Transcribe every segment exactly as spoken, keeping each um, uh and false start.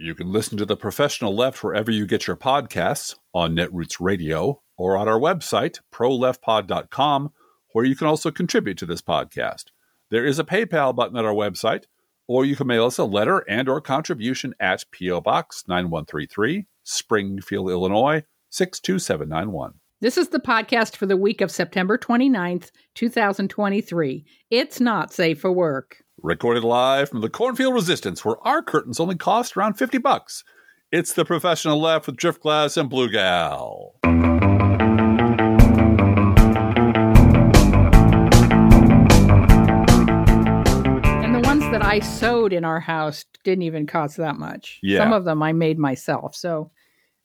You can listen to The Professional Left wherever you get your podcasts, on Netroots Radio, or on our website, proleft pod dot com, where you can also contribute to this podcast. There is a PayPal button at our website, or you can mail us a letter and or contribution at P O. Box nine one three three, Springfield, Illinois, six two seven nine one. This is the podcast for the week of September twenty-ninth, twenty twenty-three. It's not safe for work. Recorded live from the Cornfield Resistance, where our curtains only cost around fifty bucks. It's The Professional Left with Drift Glass and Blue Gal. And the ones that I sewed in our house didn't even cost that much. Yeah. Some of them I made myself. So,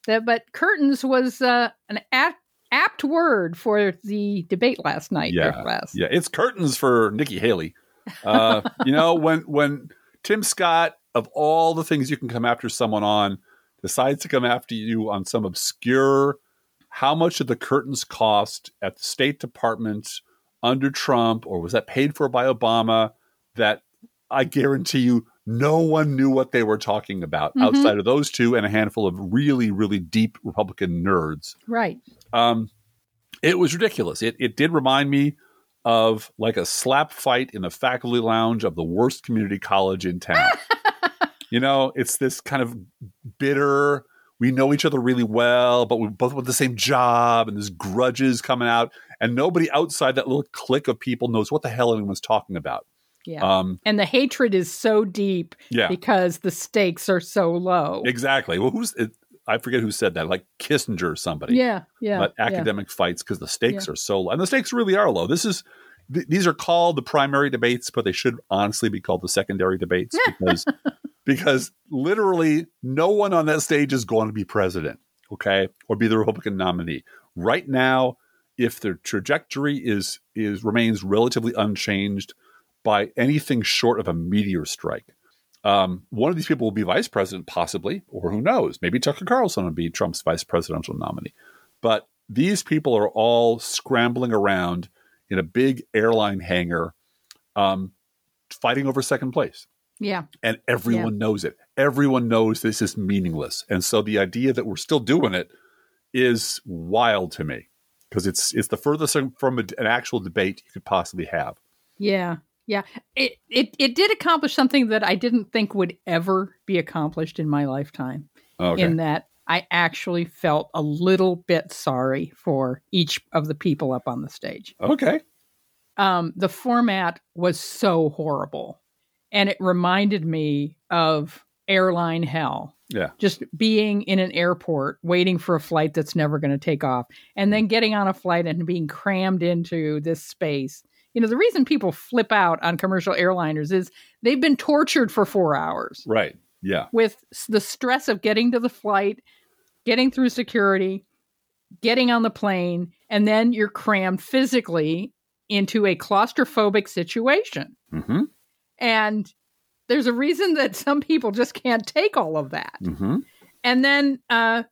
that, but curtains was uh, an act. Apt word for the debate last night. Yeah, yeah. It's curtains for Nikki Haley. Uh, you know, when when Tim Scott, of all the things you can come after someone on, decides to come after you on some obscure, how much did the curtains cost at the State Department under Trump, or was that paid for by Obama? That I guarantee you, no one knew what they were talking about mm-hmm. outside of those two and a handful of really, really deep Republican nerds. Right. Um, it was ridiculous. It it did remind me of like a slap fight in the faculty lounge of the worst community college in town. You know, it's this kind of bitter, we know each other really well, but we both want the same job, and there's grudges coming out, and nobody outside that little clique of people knows what the hell anyone's talking about. Yeah. Um, and the hatred is so deep yeah. because the stakes are so low. Exactly. Well, who's... It, I forget who said that, like Kissinger or somebody. Yeah, yeah. But academic yeah. fights because the stakes yeah. are so low. And the stakes really are low. This is, th- these are called the primary debates, but they should honestly be called the secondary debates because, because literally no one on that stage is going to be president, okay, or be the Republican nominee. Right now, if the trajectory is is remains relatively unchanged by anything short of a meteor strike, Um, one of these people will be vice president, possibly, or who knows? Maybe Tucker Carlson will be Trump's vice presidential nominee. But these people are all scrambling around in a big airline hangar, um, fighting over second place. Yeah. And everyone yeah. knows it. Everyone knows this is meaningless. And so the idea that we're still doing it is wild to me because it's it's the furthest from a, an actual debate you could possibly have. Yeah. Yeah, it, it it did accomplish something that I didn't think would ever be accomplished in my lifetime. Okay. In that I actually felt a little bit sorry for each of the people up on the stage. Okay. Um, the format was so horrible, and it reminded me of airline hell. Yeah. Just being in an airport, waiting for a flight that's never going to take off, and then getting on a flight and being crammed into this space. You know, the reason people flip out on commercial airliners is they've been tortured for four hours. Right. Yeah. With the stress of getting to the flight, getting through security, getting on the plane, and then you're crammed physically into a claustrophobic situation. Mm-hmm. And there's a reason that some people just can't take all of that. Mm-hmm. And then uh,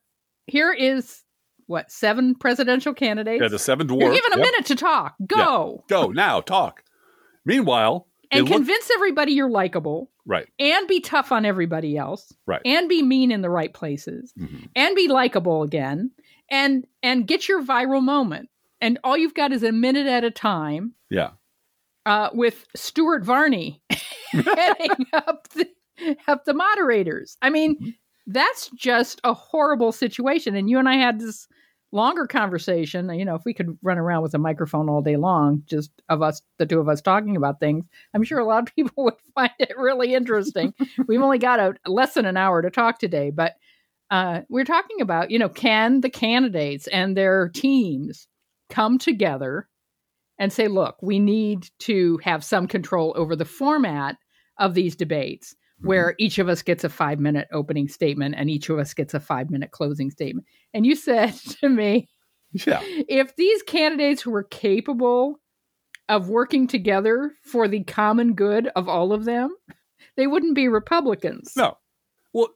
here is... What, seven presidential candidates? Yeah, the seven dwarfs. You're given a yep. minute to talk. Go. Yeah. Go now. Talk. Meanwhile. And convince look- everybody you're likable. Right. And be tough on everybody else. Right. And be mean in the right places. Mm-hmm. And be likable again. And and get your viral moment. And all you've got is a minute at a time. Yeah. Uh, with Stuart Varney heading up the, up the moderators. I mean... Mm-hmm. That's just a horrible situation. And you and I had this longer conversation. You know, if we could run around with a microphone all day long, just of us, the two of us talking about things, I'm sure a lot of people would find it really interesting. We've only got a less than an hour to talk today, but uh, we're talking about, you know, can the candidates and their teams come together and say, look, we need to have some control over the format of these debates, where each of us gets a five-minute opening statement and each of us gets a five-minute closing statement. And you said to me, yeah. if these candidates were capable of working together for the common good of all of them, they wouldn't be Republicans. No. Well,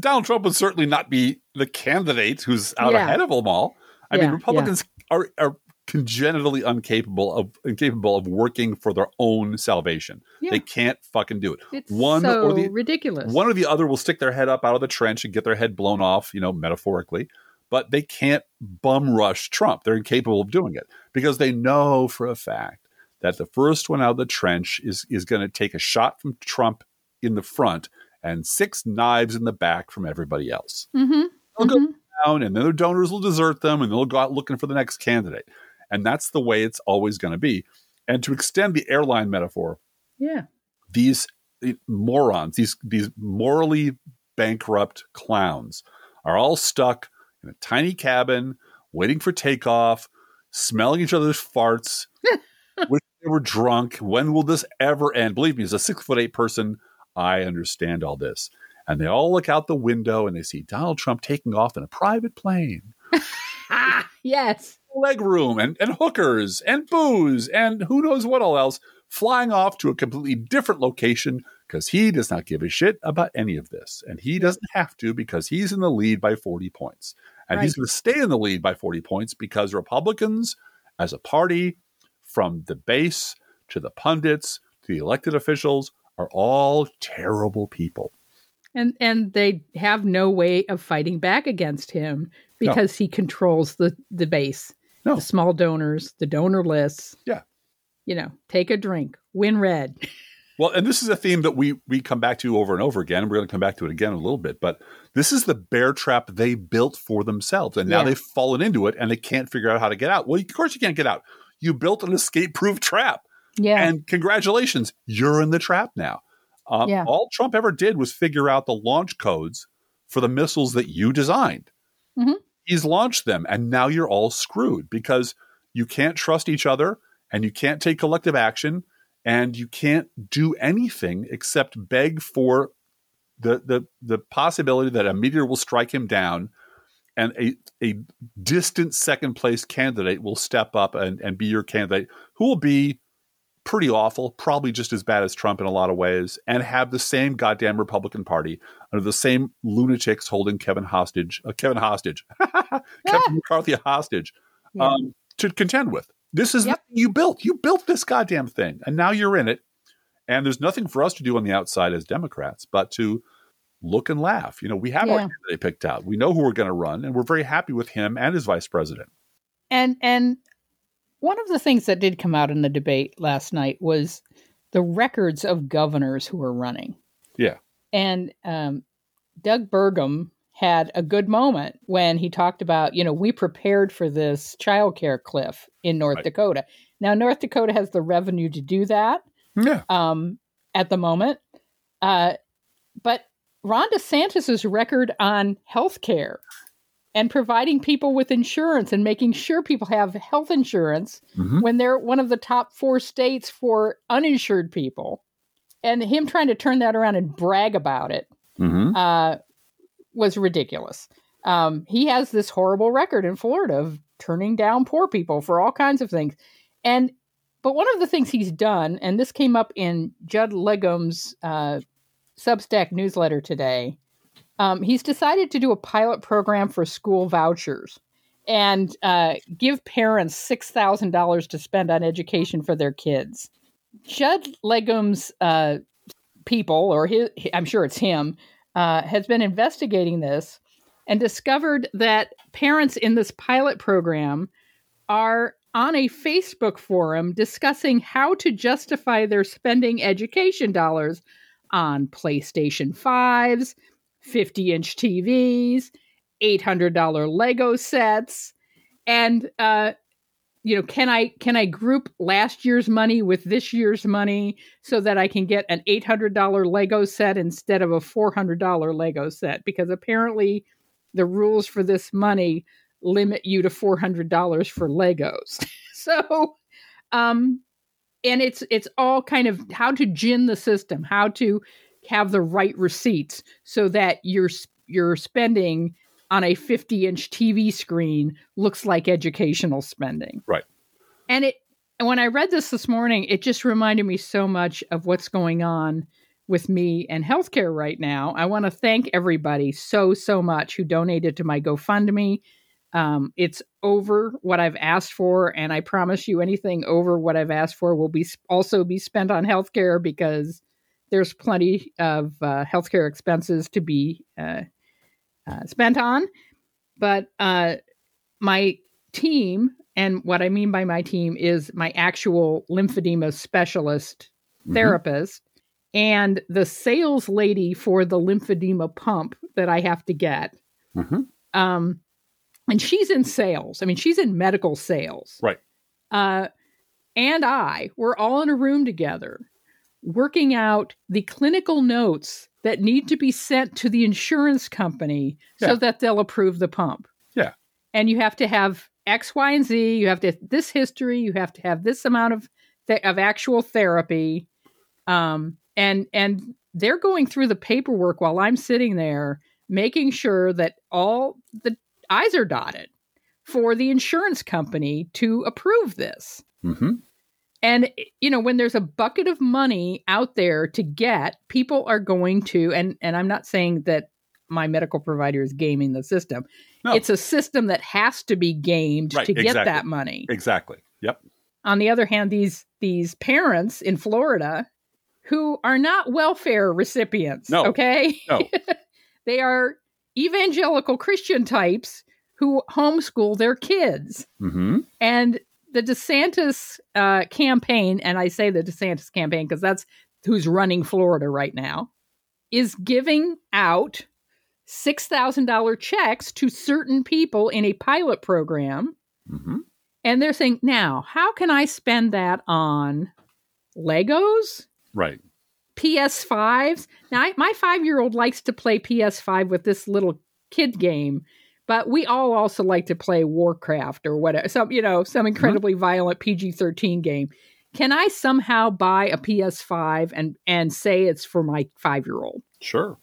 Donald Trump would certainly not be the candidate who's out yeah. ahead of them all. I yeah, mean, Republicans yeah. are, are congenitally incapable of incapable of working for their own salvation. Yeah. They can't fucking do it. It's one so or the, ridiculous. One or the other will stick their head up out of the trench and get their head blown off, you know, metaphorically. But they can't bum rush Trump. They're incapable of doing it because they know for a fact that the first one out of the trench is is going to take a shot from Trump in the front and six knives in the back from everybody else. Mm-hmm. They'll mm-hmm. go down, and then their donors will desert them, and they'll go out looking for the next candidate. And that's the way it's always going to be. And to extend the airline metaphor, yeah, these morons, these these morally bankrupt clowns are all stuck in a tiny cabin, waiting for takeoff, smelling each other's farts, wishing they were drunk. When will this ever end? Believe me, as a six foot eight person, I understand all this. And they all look out the window and they see Donald Trump taking off in a private plane. Yes. Leg room and, and hookers and booze and who knows what all else, flying off to a completely different location because he does not give a shit about any of this. And he doesn't have to because he's in the lead by forty points. And right. he's going to stay in the lead by forty points because Republicans as a party, from the base to the pundits to the elected officials, are all terrible people. And and they have no way of fighting back against him because no. he controls the, the base, no. the small donors, the donor lists. Yeah. You know, take a drink, win red. Well, and this is a theme that we we come back to over and over again. And we're going to come back to it again in a little bit. But this is the bear trap they built for themselves. And now yeah. they've fallen into it and they can't figure out how to get out. Well, of course you can't get out. You built an escape-proof trap. Yeah. And congratulations, you're in the trap now. Um, yeah. All Trump ever did was figure out the launch codes for the missiles that you designed. Mm-hmm. He's launched them, and now you're all screwed because you can't trust each other, and you can't take collective action, and you can't do anything except beg for the the, the possibility that a meteor will strike him down, and a, a distant second-place candidate will step up and, and be your candidate, who will be pretty awful, probably just as bad as Trump in a lot of ways, and have the same goddamn Republican Party under the same lunatics holding Kevin hostage, uh, Kevin hostage, Kevin McCarthy hostage yeah. um, to contend with. This is yep. the thing you built. You built this goddamn thing, and now you're in it. And there's nothing for us to do on the outside as Democrats but to look and laugh. You know, we have yeah. our candidate picked out. We know who we're going to run, and we're very happy with him and his vice president. And and. One of the things that did come out in the debate last night was the records of governors who were running. Yeah. And um, Doug Burgum had a good moment when he talked about, you know, we prepared for this childcare cliff in North right. Dakota. Now, North Dakota has the revenue to do that yeah. um, at the moment. Uh, but Ron DeSantis' record on health care and providing people with insurance and making sure people have health insurance mm-hmm. when they're one of the top four states for uninsured people, and him trying to turn that around and brag about it mm-hmm. uh, was ridiculous. Um, he has this horrible record in Florida of turning down poor people for all kinds of things. And, but one of the things he's done, and this came up in Judd Legum's uh, Substack newsletter today, Um, he's decided to do a pilot program for school vouchers and uh, give parents six thousand dollars to spend on education for their kids. Judd Legum's uh, people, or his, I'm sure it's him, uh, has been investigating this and discovered that parents in this pilot program are on a Facebook forum discussing how to justify their spending education dollars on PlayStation fives, fifty-inch T Vs, eight hundred dollars Lego sets, and uh, you know, can I can I group last year's money with this year's money so that I can get an eight hundred dollars Lego set instead of a four hundred dollars Lego set? Because apparently, the rules for this money limit you to four hundred dollars for Legos. So, um, and it's it's all kind of how to gin the system, how to have the right receipts so that your your spending on a fifty-inch T V screen looks like educational spending. Right. And it and when I read this this morning, it just reminded me so much of what's going on with me and healthcare right now. I want to thank everybody so, so much who donated to my GoFundMe. Um, it's over what I've asked for, and I promise you anything over what I've asked for will be also be spent on healthcare, because there's plenty of uh, healthcare expenses to be uh, uh, spent on. But uh, my team, and what I mean by my team is my actual lymphedema specialist mm-hmm. therapist and the sales lady for the lymphedema pump that I have to get. Mm-hmm. Um, and she's in sales. I mean, she's in medical sales. Right. Uh, and I, we're all in a room together working out the clinical notes that need to be sent to the insurance company yeah. so that they'll approve the pump. Yeah. And you have to have X, Y, and Z. You have to have this history. You have to have this amount of th- of actual therapy. Um, and and they're going through the paperwork while I'm sitting there making sure that all the I's are dotted for the insurance company to approve this. Mm-hmm. And, you know, when there's a bucket of money out there to get, people are going to, and, and I'm not saying that my medical provider is gaming the system. No. It's a system that has to be gamed right, to get exactly. that money. Exactly. Yep. On the other hand, these these parents in Florida who are not welfare recipients, no. okay? No. They are evangelical Christian types who homeschool their kids. Mm-hmm. And the DeSantis uh, campaign, and I say the DeSantis campaign because that's who's running Florida right now, is giving out six thousand dollars checks to certain people in a pilot program. Mm-hmm. And they're saying, now, how can I spend that on Legos? Right. P S fives. Now, I, my five-year-old likes to play P S five with this little kid game, but we all also like to play Warcraft or whatever, some, you know, some incredibly mm-hmm. violent P G thirteen game. Can I somehow buy a P S five and, and say it's for my five-year-old? Sure.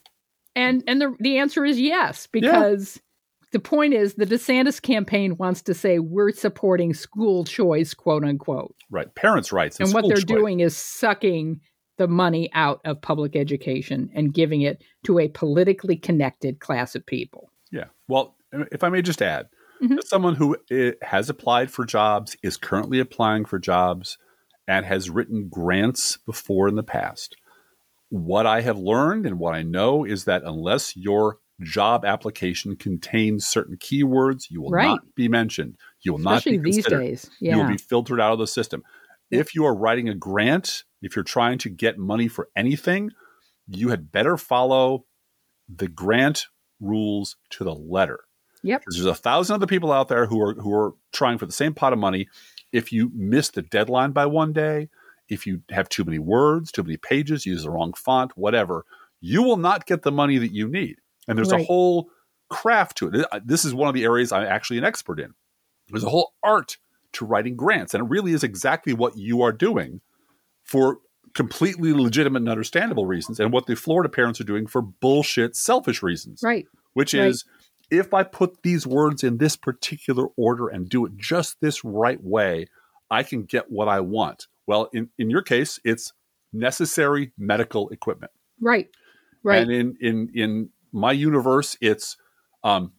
And and the the answer is yes, because yeah. the point is the DeSantis campaign wants to say we're supporting school choice, quote unquote. Right. Parents' rights. And, and what they're choice. doing is sucking the money out of public education and giving it to a politically connected class of people. Yeah. Well, if I may just add, mm-hmm. someone who has applied for jobs, is currently applying for jobs, and has written grants before in the past. What I have learned and what I know is that unless your job application contains certain keywords, you will right. not be mentioned. You will Especially not be considered. These days. Yeah. You will be filtered out of the system. If you are writing a grant, if you're trying to get money for anything, you had better follow the grant rules to the letter. Yep. There's a thousand other people out there who are who are trying for the same pot of money. If you miss the deadline by one day, if you have too many words, too many pages, use the wrong font, whatever, you will not get the money that you need. And there's right. a whole craft to it. This is one of the areas I'm actually an expert in. There's a whole art to writing grants. And it really is exactly what you are doing for completely legitimate and understandable reasons, and what the Florida parents are doing for bullshit, selfish reasons. Right. Which right. is, if I put these words in this particular order and do it just this right way, I can get what I want. Well, in, in your case, it's necessary medical equipment. Right, right. And in in, in my universe, it's um,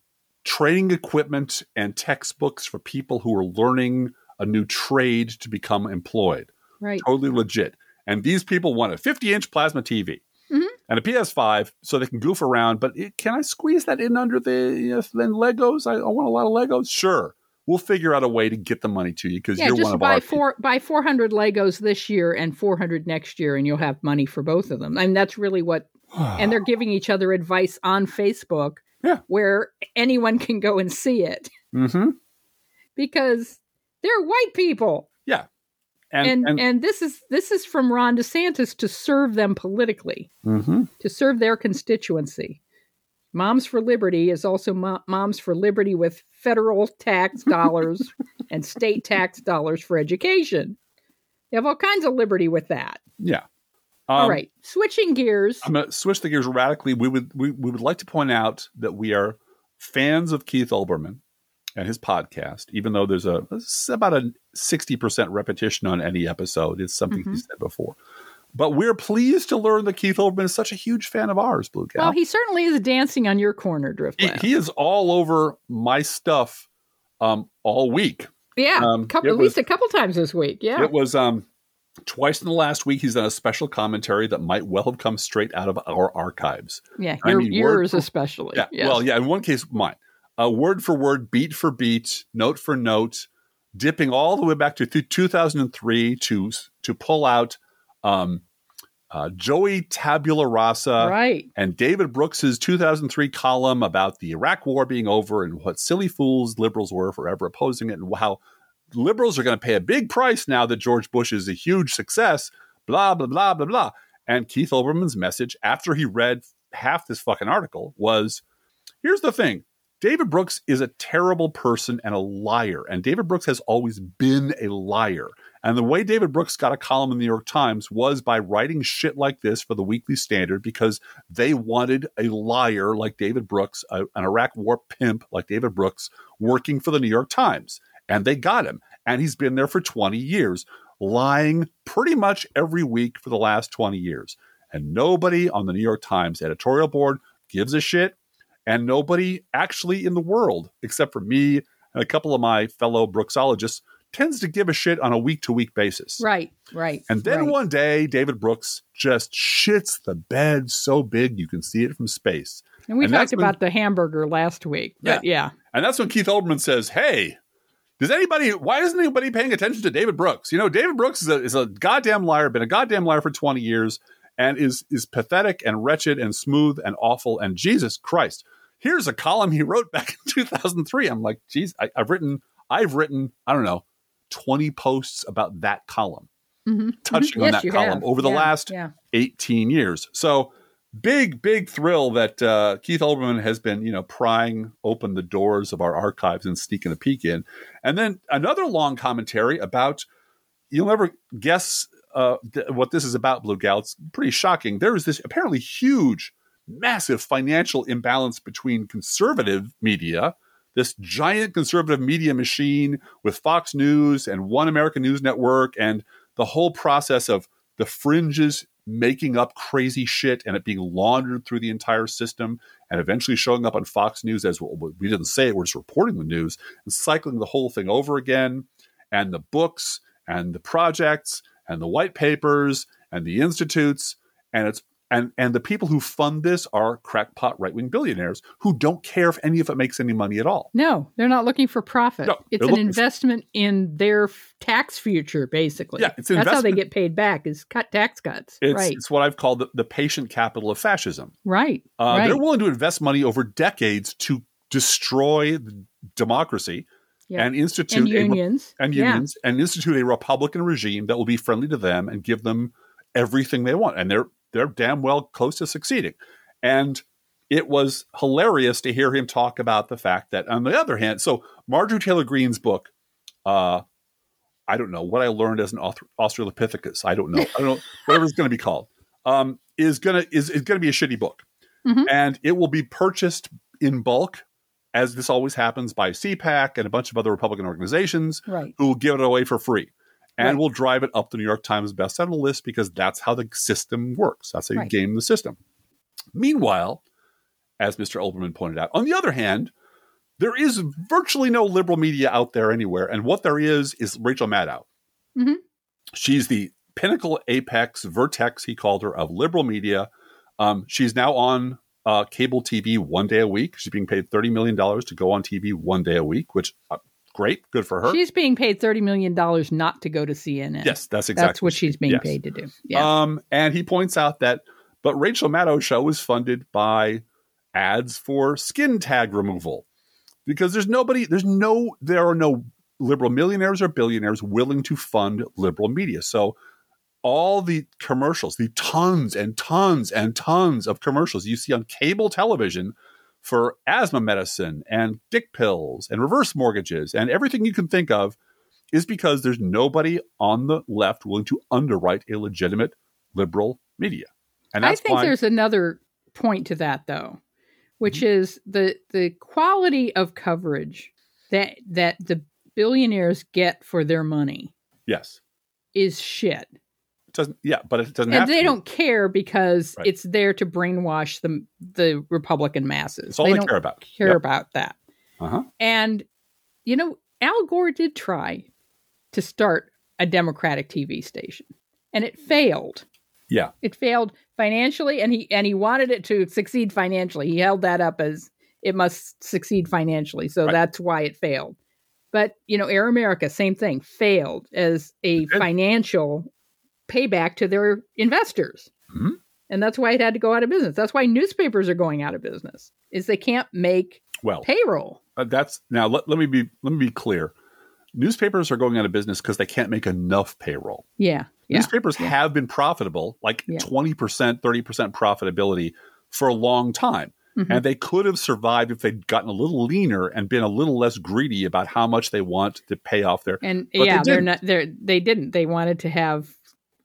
training equipment and textbooks for people who are learning a new trade to become employed. Right. Totally legit. And these people want a fifty-inch plasma T V mm-hmm. and a P S five so they can goof around. But it, can I squeeze that in under the you know, then Legos? I, I want a lot of Legos. Sure. We'll figure out a way to get the money to you because yeah, you're one of buy our four, people. Buy four hundred Legos this year and four hundred next year, and you'll have money for both of them. I mean, that's really what – and they're giving each other advice on Facebook yeah. where anyone can go and see it mm-hmm. because they're white people. Yeah. And and, and and this is this is from Ron DeSantis to serve them politically, mm-hmm. to serve their constituency. Moms for Liberty is also mo- Moms for Liberty with federal tax dollars and state tax dollars for education. They have all kinds of liberty with that. Yeah. Um, all right. Switching gears. I'm going to switch the gears radically. We would we, we would like to point out that we are fans of Keith Olbermann and his podcast, even though there's a about a sixty percent repetition on any episode. It's something mm-hmm. he said before. But we're pleased to learn that Keith Olbermann is such a huge fan of ours, Blue Gal. Well, he certainly is dancing on your corner, Drift Glass. He, he is all over my stuff um, all week. Yeah, um, couple, at was, least a couple times this week. Yeah, it was um, twice in the last week. He's done a special commentary that might well have come straight out of our archives. Yeah, your, I mean, yours for, especially. Yeah, yes. Well, yeah. In one case, mine. Uh, word for word, beat for beat, note for note, dipping all the way back to th- two thousand three to to pull out um, uh, Joey Tabula Rasa right. and David Brooks's two thousand three column about the Iraq War being over and what silly fools liberals were forever opposing it and how liberals are going to pay a big price now that George Bush is a huge success, blah, blah, blah, blah, blah. And Keith Olbermann's message after he read half this fucking article was, here's the thing. David Brooks is a terrible person and a liar. And David Brooks has always been a liar. And the way David Brooks got a column in the New York Times was by writing shit like this for the Weekly Standard because they wanted a liar like David Brooks, a, an Iraq war pimp like David Brooks, working for the New York Times. And they got him. And he's been there for twenty years, lying pretty much every week for the last twenty years. And nobody on the New York Times editorial board gives a shit. And nobody actually in the world, except for me and a couple of my fellow Brooksologists, tends to give a shit on a week-to-week basis. Right, right. And then right. one day, David Brooks just shits the bed so big you can see it from space. And we and talked when, about the hamburger last week. But yeah. yeah. And that's when Keith Olbermann says, hey, does anybody? Why isn't anybody paying attention to David Brooks? You know, David Brooks is a, is a goddamn liar, been a goddamn liar for twenty years. And is is pathetic and wretched and smooth and awful. And Jesus Christ, here's a column he wrote back in two thousand three. I'm like, geez, I, I've written, I've written, I don't know, twenty posts about that column, mm-hmm. touching mm-hmm. on yes, that column have. over the yeah, last yeah. eighteen years. So big, big thrill that uh, Keith Olbermann has been, you know, prying open the doors of our archives and sneaking a peek in. And then another long commentary about, you'll never guess Uh, th- what this is about, Blue Gal. It's pretty shocking. There is this apparently huge, massive financial imbalance between conservative media, this giant conservative media machine with Fox News and One American News Network and the whole process of the fringes making up crazy shit and it being laundered through the entire system and eventually showing up on Fox News as, well, we didn't say it, we're just reporting the news, and cycling the whole thing over again, and the books and the projects and the white papers and the institutes, and it's and and the people who fund this are crackpot right-wing billionaires who don't care if any of it makes any money at all. No, they're not looking for profit. No, it's an investment for... in their f- tax future, basically. Yeah, it's an That's investment. How they get paid back is cut tax cuts. It's, right. it's what I've called the, the patient capital of fascism. Right, uh, right. They're willing to invest money over decades to destroy democracy. Yeah. And institute and unions, a, and, unions yeah. and institute a Republican regime that will be friendly to them and give them everything they want. And they're they're damn well close to succeeding. And it was hilarious to hear him talk about the fact that, on the other hand, so Marjorie Taylor Greene's book, uh, I don't know what I learned as an author, Australopithecus. I don't know. I don't know whatever it's going to be called um, is gonna is is going to be a shitty book, mm-hmm. and it will be purchased in bulk, as this always happens, by C PAC and a bunch of other Republican organizations right. who will give it away for free and right. will drive it up the New York Times bestseller list because that's how the system works. That's how you right. game the system. Meanwhile, as Mister Olbermann pointed out, on the other hand, there is virtually no liberal media out there anywhere. And what there is, is Rachel Maddow. Mm-hmm. She's the pinnacle, apex, vertex, he called her, of liberal media. Um, she's now on Uh, cable T V one day a week. She's being paid thirty million dollars to go on T V one day a week, which uh, great. Good for her. She's being paid thirty million dollars not to go to C N N. Yes, that's exactly. That's what she's being yes. paid to do. Yeah. Um, and he points out that, but Rachel Maddow's show is funded by ads for skin tag removal because there's nobody, there's no, there are no liberal millionaires or billionaires willing to fund liberal media. So all the commercials, the tons and tons and tons of commercials you see on cable television for asthma medicine and dick pills and reverse mortgages and everything you can think of is because there's nobody on the left willing to underwrite a legitimate liberal media. And that's I think why- there's another point to that, though, which mm-hmm. is the the quality of coverage that that the billionaires get for their money. Yes, is shit. Doesn't yeah, but it doesn't. And have they to. don't care because right. it's there to brainwash the the Republican masses. It's all they, they don't care about. Care yep. about that. Uh huh. And you know, Al Gore did try to start a Democratic T V station, and it failed. Yeah. It failed financially, and he and he wanted it to succeed financially. He held that up as it must succeed financially, so right. That's why it failed. But, you know, Air America, same thing, failed as a financial payback to their investors. Mm-hmm. And that's why it had to go out of business. That's why newspapers are going out of business, is they can't make well, payroll. Uh, that's now let, let me be let me be clear. Newspapers are going out of business because they can't make enough payroll. Yeah. yeah Newspapers yeah. have been profitable, like yeah. twenty percent, thirty percent profitability for a long time. Mm-hmm. And they could have survived if they'd gotten a little leaner and been a little less greedy about how much they want to pay off their. And but yeah, they they're not they're they didn't. They wanted to have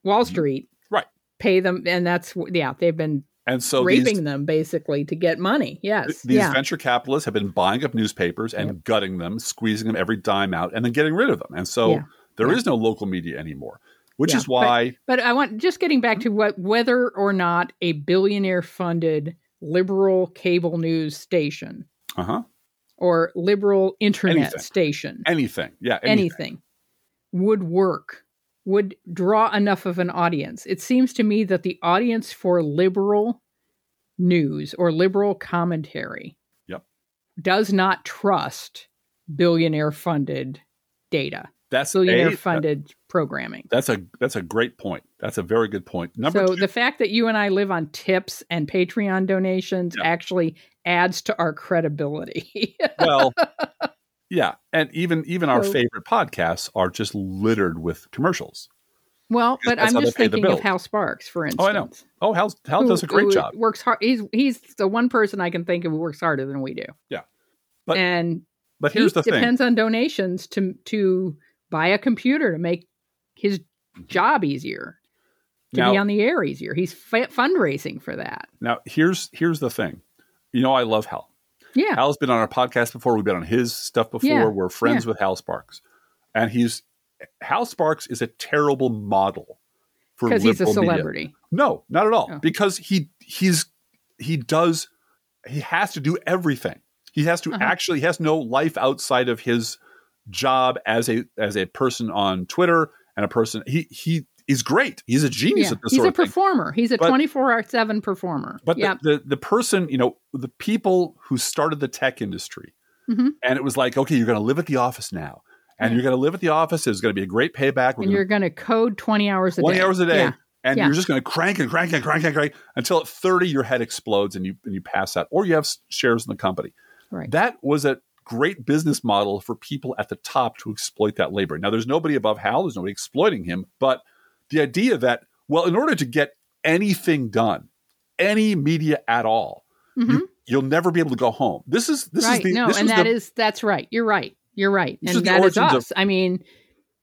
Wall Street right. pay them. And that's yeah, they've been and so raping these, them basically to get money. Yes. These yeah. venture capitalists have been buying up newspapers and yep. gutting them, squeezing them every dime out, and then getting rid of them. And so yeah. there yeah. is no local media anymore, which yeah. is why. But, but I want just getting back to what whether or not a billionaire funded liberal cable news station uh-huh. or liberal internet anything. station. Anything. Yeah. Anything. anything would work, would draw enough of an audience. It seems to me that the audience for liberal news or liberal commentary yep. does not trust billionaire funded data. That's billionaire a, funded that, programming. That's a that's a great point. That's a very good point. Number so two, the fact that you and I live on tips and Patreon donations yeah. actually adds to our credibility. Well, yeah, and even even so, our favorite podcasts are just littered with commercials. Well, but I'm just thinking of Hal Sparks, for instance. Oh, I know. Oh, Hal Hal who, does a great job. Works hard. He's he's the one person I can think of who works harder than we do. Yeah, but and but here's he the depends thing: depends on donations to to. buy a computer to make his job easier, to now, be on the air easier. He's f- fundraising for that. Now, here's here's the thing. You know, I love Hal. Yeah. Hal's been on our podcast before. We've been on his stuff before. Yeah. We're friends yeah. with Hal Sparks. And he's Hal Sparks is a terrible model for liberal media. Because he's a celebrity. Media. No, not at all. Oh. Because he he's he does he has to do everything. He has to uh-huh. actually he has no life outside of his job as a as a person on Twitter and a person he he is great. He's a genius yeah. at this he's sort of thing. He's a performer. He's a twenty-four hour seven performer. But yep. the, the the person, you know, the people who started the tech industry mm-hmm. and it was like, okay, you're going to live at the office now, and yeah. you're going to live at the office. It's going to be a great payback. We're and gonna, you're going to code twenty hours a day. twenty hours a day. Yeah. And yeah. you're just going to crank and crank and crank and crank until at thirty your head explodes and you and you pass out, or you have shares in the company. Right. That was a great business model for people at the top to exploit that labor. Now, there's nobody above Hal. There's nobody exploiting him. But the idea that, well, in order to get anything done, any media at all, mm-hmm. you, you'll never be able to go home. This is this right. is the no, this and that the, is that's right. You're right. You're right. And that is us. Of, I mean,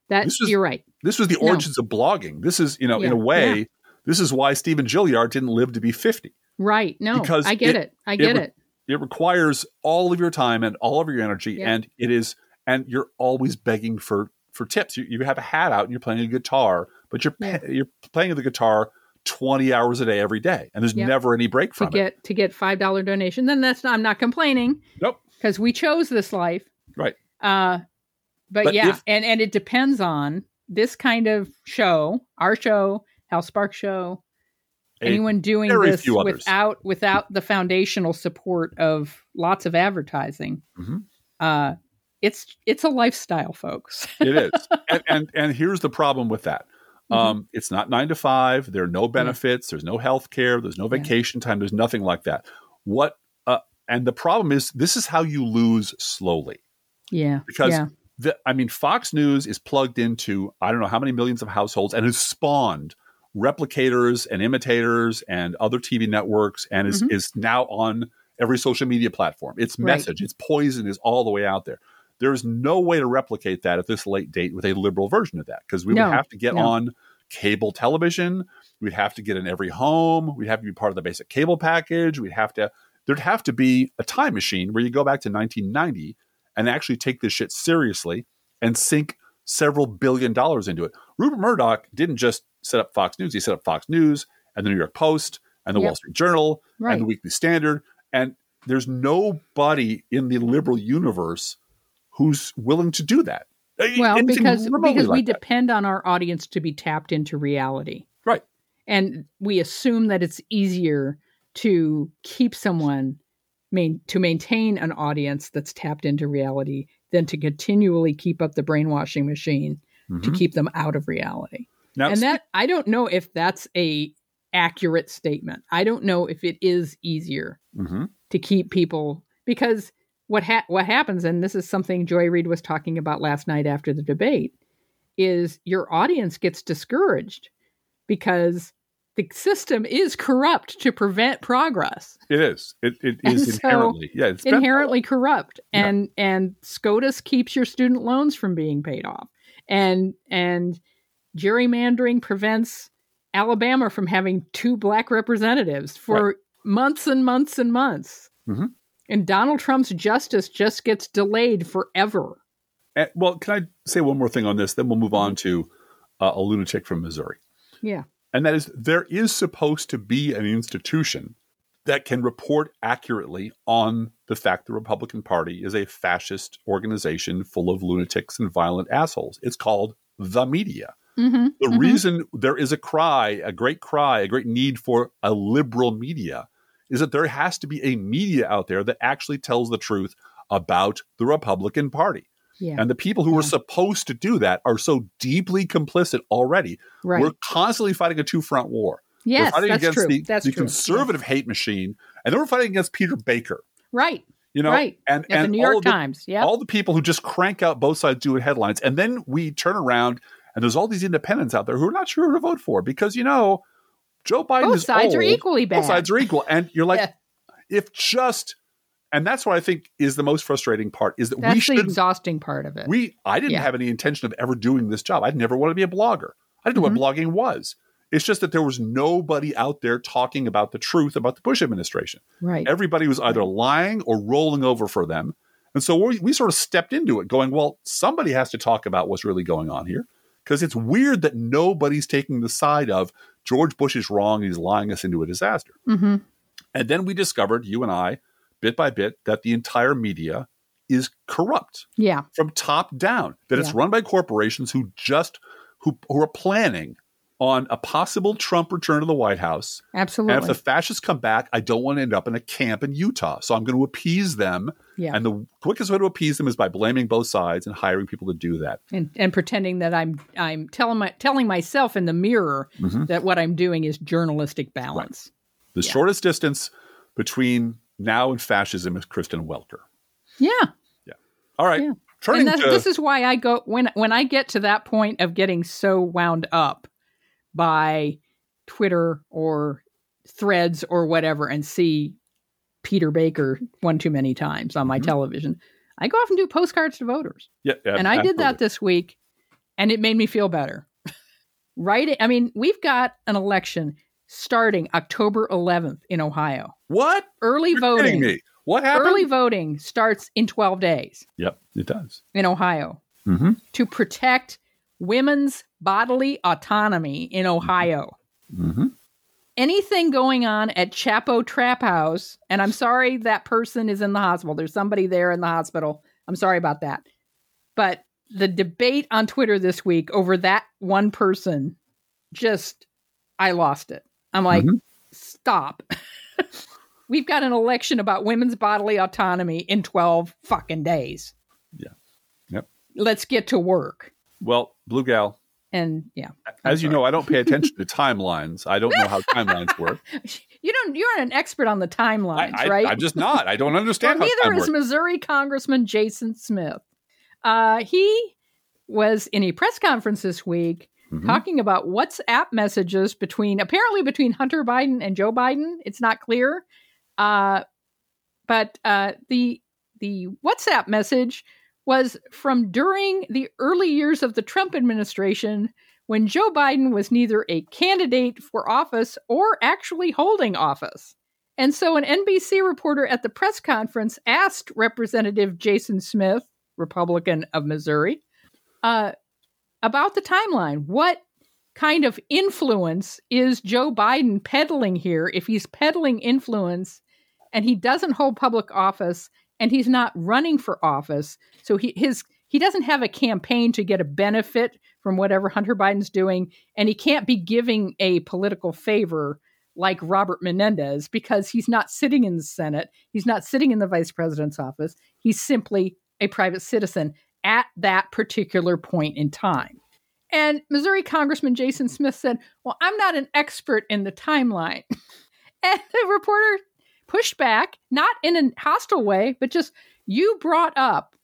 that was, you're right. This was the origins no. of blogging. This is, you know, yeah. in a way, yeah. this is why Stephen Gilliard didn't live to be fifty. Right. No, because I get it. it. I get it. it. It requires all of your time and all of your energy, yeah. and it is, and you're always begging for for tips. You, you have a hat out and you're playing a guitar, but you're yeah. you're playing the guitar twenty hours a day every day, and there's yeah. never any break from to get, it. To get five dollars donation, then that's not, I'm not complaining. Nope, because we chose this life, right? Uh, but, but yeah, if, and and it depends on this kind of show, our show, Hal Sparks show. Anyone doing this without without the foundational support of lots of advertising, mm-hmm. uh, it's it's a lifestyle, folks. It is, and, and and here's the problem with that: mm-hmm. um, it's not nine to five. There are no benefits. Mm-hmm. There's no health care. There's no vacation yeah. time. There's nothing like that. What? Uh, and the problem is, this is how you lose slowly. Yeah, because yeah. The, I mean, Fox News is plugged into I don't know how many millions of households and has spawned replicators and imitators and other T V networks, and is, mm-hmm. is now on every social media platform. Its message, right. its poison is all the way out there. There is no way to replicate that at this late date with a liberal version of that, because we no, would have to get no. on cable television. We'd have to get in every home. We'd have to be part of the basic cable package. We'd have to, there'd have to be a time machine where you go back to nineteen ninety and actually take this shit seriously and sink several billion dollars into it. Rupert Murdoch didn't just set up Fox News. He set up Fox News and the New York Post and the yep. Wall Street Journal right. and the Weekly Standard. And there's nobody in the liberal universe who's willing to do that. Well, Anything because because like we that. depend on our audience to be tapped into reality. Right. And we assume that it's easier to keep someone, main, to maintain an audience that's tapped into reality than to continually keep up the brainwashing machine mm-hmm. to keep them out of reality. Now, and that, I don't know if that's a accurate statement. I don't know if it is easier mm-hmm. to keep people, because what ha- what happens, and this is something Joy Reid was talking about last night after the debate, is your audience gets discouraged because the system is corrupt to prevent progress. It is. It, it is so inherently. Yeah, it's inherently bad. corrupt. And yeah. and SCOTUS keeps your student loans from being paid off. And and gerrymandering prevents Alabama from having two black representatives for right. months and months and months. Mm-hmm. And Donald Trump's justice just gets delayed forever. And, well, can I say one more thing on this? Then we'll move on to uh, a lunatic from Missouri. Yeah. And that is, there is supposed to be an institution that can report accurately on the fact the Republican Party is a fascist organization full of lunatics and violent assholes. It's called the media. Mm-hmm. The mm-hmm. reason there is a cry, a great cry, a great need for a liberal media is that there has to be a media out there that actually tells the truth about the Republican Party. Yeah. And the people who yeah. were supposed to do that are so deeply complicit already. Right. We're constantly fighting a two-front war. Yes, we're fighting that's against true. the, that's the true. conservative yeah. hate machine, and then we're fighting against Peter Baker. Right. You know, right. and, and the New York all Times. The, yep. all the people who just crank out both sides doing headlines, and then we turn around, and there's all these independents out there who are not sure who to vote for because, you know, Joe Biden both is sides old. Are equally bad. Both sides are equal. And you're like, yeah. if just... And that's what I think is the most frustrating part, is that that's we should the exhausting part of it. We I didn't yeah. have any intention of ever doing this job. I'd never wanted to be a blogger. I didn't mm-hmm. know what blogging was. It's just that there was nobody out there talking about the truth about the Bush administration. Right. Everybody was either lying or rolling over for them. And so we, we sort of stepped into it going, well, somebody has to talk about what's really going on here, because it's weird that nobody's taking the side of George Bush is wrong. He's lying us into a disaster. Mm-hmm. And then we discovered, you and I, bit by bit, that the entire media is corrupt. Yeah. From top down. That yeah. it's run by corporations who just who, who are planning on a possible Trump return to the White House. Absolutely. And if the fascists come back, I don't want to end up in a camp in Utah. So I'm going to appease them. Yeah. And the quickest way to appease them is by blaming both sides and hiring people to do that. And, and pretending that I'm I'm telling my, telling myself in the mirror mm-hmm. that what I'm doing is journalistic balance. Right. The yeah. shortest distance between now in fascism is Kristen Welker. Yeah. Yeah. All right. Yeah. Turning and to, this is why I go, when when I get to that point of getting so wound up by Twitter or threads or whatever and see Peter Baker one too many times on my mm-hmm. television, I go off and do postcards to voters. Yeah. yeah and I absolutely. did that this week, and it made me feel better. Right. I mean, we've got an election starting October eleventh in Ohio. What? Early You're voting. Me. What happened? Early voting starts in twelve days. Yep, it does. In Ohio. Mm-hmm. To protect women's bodily autonomy in Ohio. Mm-hmm. Anything going on at Chapo Trap House, and I'm sorry that person is in the hospital. There's somebody there in the hospital. I'm sorry about that. But the debate on Twitter this week over that one person, just, I lost it. I'm like, mm-hmm. stop. We've got an election about women's bodily autonomy in twelve fucking days. Yeah. Yep. Let's get to work. Well, Blue Gal. And yeah. I'm as sorry. you know, I don't pay attention to timelines. I don't know how timelines work. You don't, you're an expert on the timelines, I, I, right? I'm just not. I don't understand well, how Neither is works. Missouri Congressman Jason Smith. Uh, he was in a press conference this week Mm-hmm. talking about WhatsApp messages between, apparently between Hunter Biden and Joe Biden. It's not clear. Uh, but uh, the the WhatsApp message was from during the early years of the Trump administration, when Joe Biden was neither a candidate for office or actually holding office. And so an N B C reporter at the press conference asked Representative Jason Smith, Republican of Missouri, uh, about the timeline. What kind of influence is Joe Biden peddling here if he's peddling influence and he doesn't hold public office and he's not running for office. So he his he doesn't have a campaign to get a benefit from whatever Hunter Biden's doing. And he can't be giving a political favor like Robert Menendez, because he's not sitting in the Senate. He's not sitting in the vice president's office. He's simply a private citizen at that particular point in time. And Missouri Congressman Jason Smith said, well, I'm not an expert in the timeline. And the reporter pushed back, not in a hostile way, but just, you brought up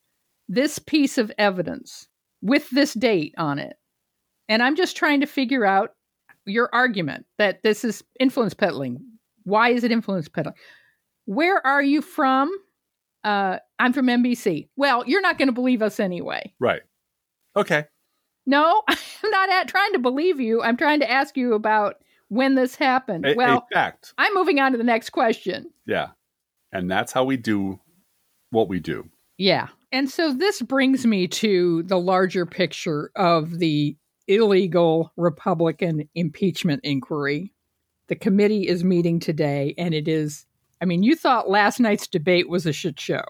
this piece of evidence with this date on it. And I'm just trying to figure out your argument that this is influence peddling. Why is it influence peddling? Where are you from? Uh, I'm from N B C. Well, you're not going to believe us anyway. Right. Okay. No, I'm not at, trying to believe you. I'm trying to ask you about when this happened. A, well, a fact. I'm moving on to the next question. Yeah. And that's how we do what we do. Yeah. And so this brings me to the larger picture of the illegal Republican impeachment inquiry. The committee is meeting today, and it is, I mean, you thought last night's debate was a shit show.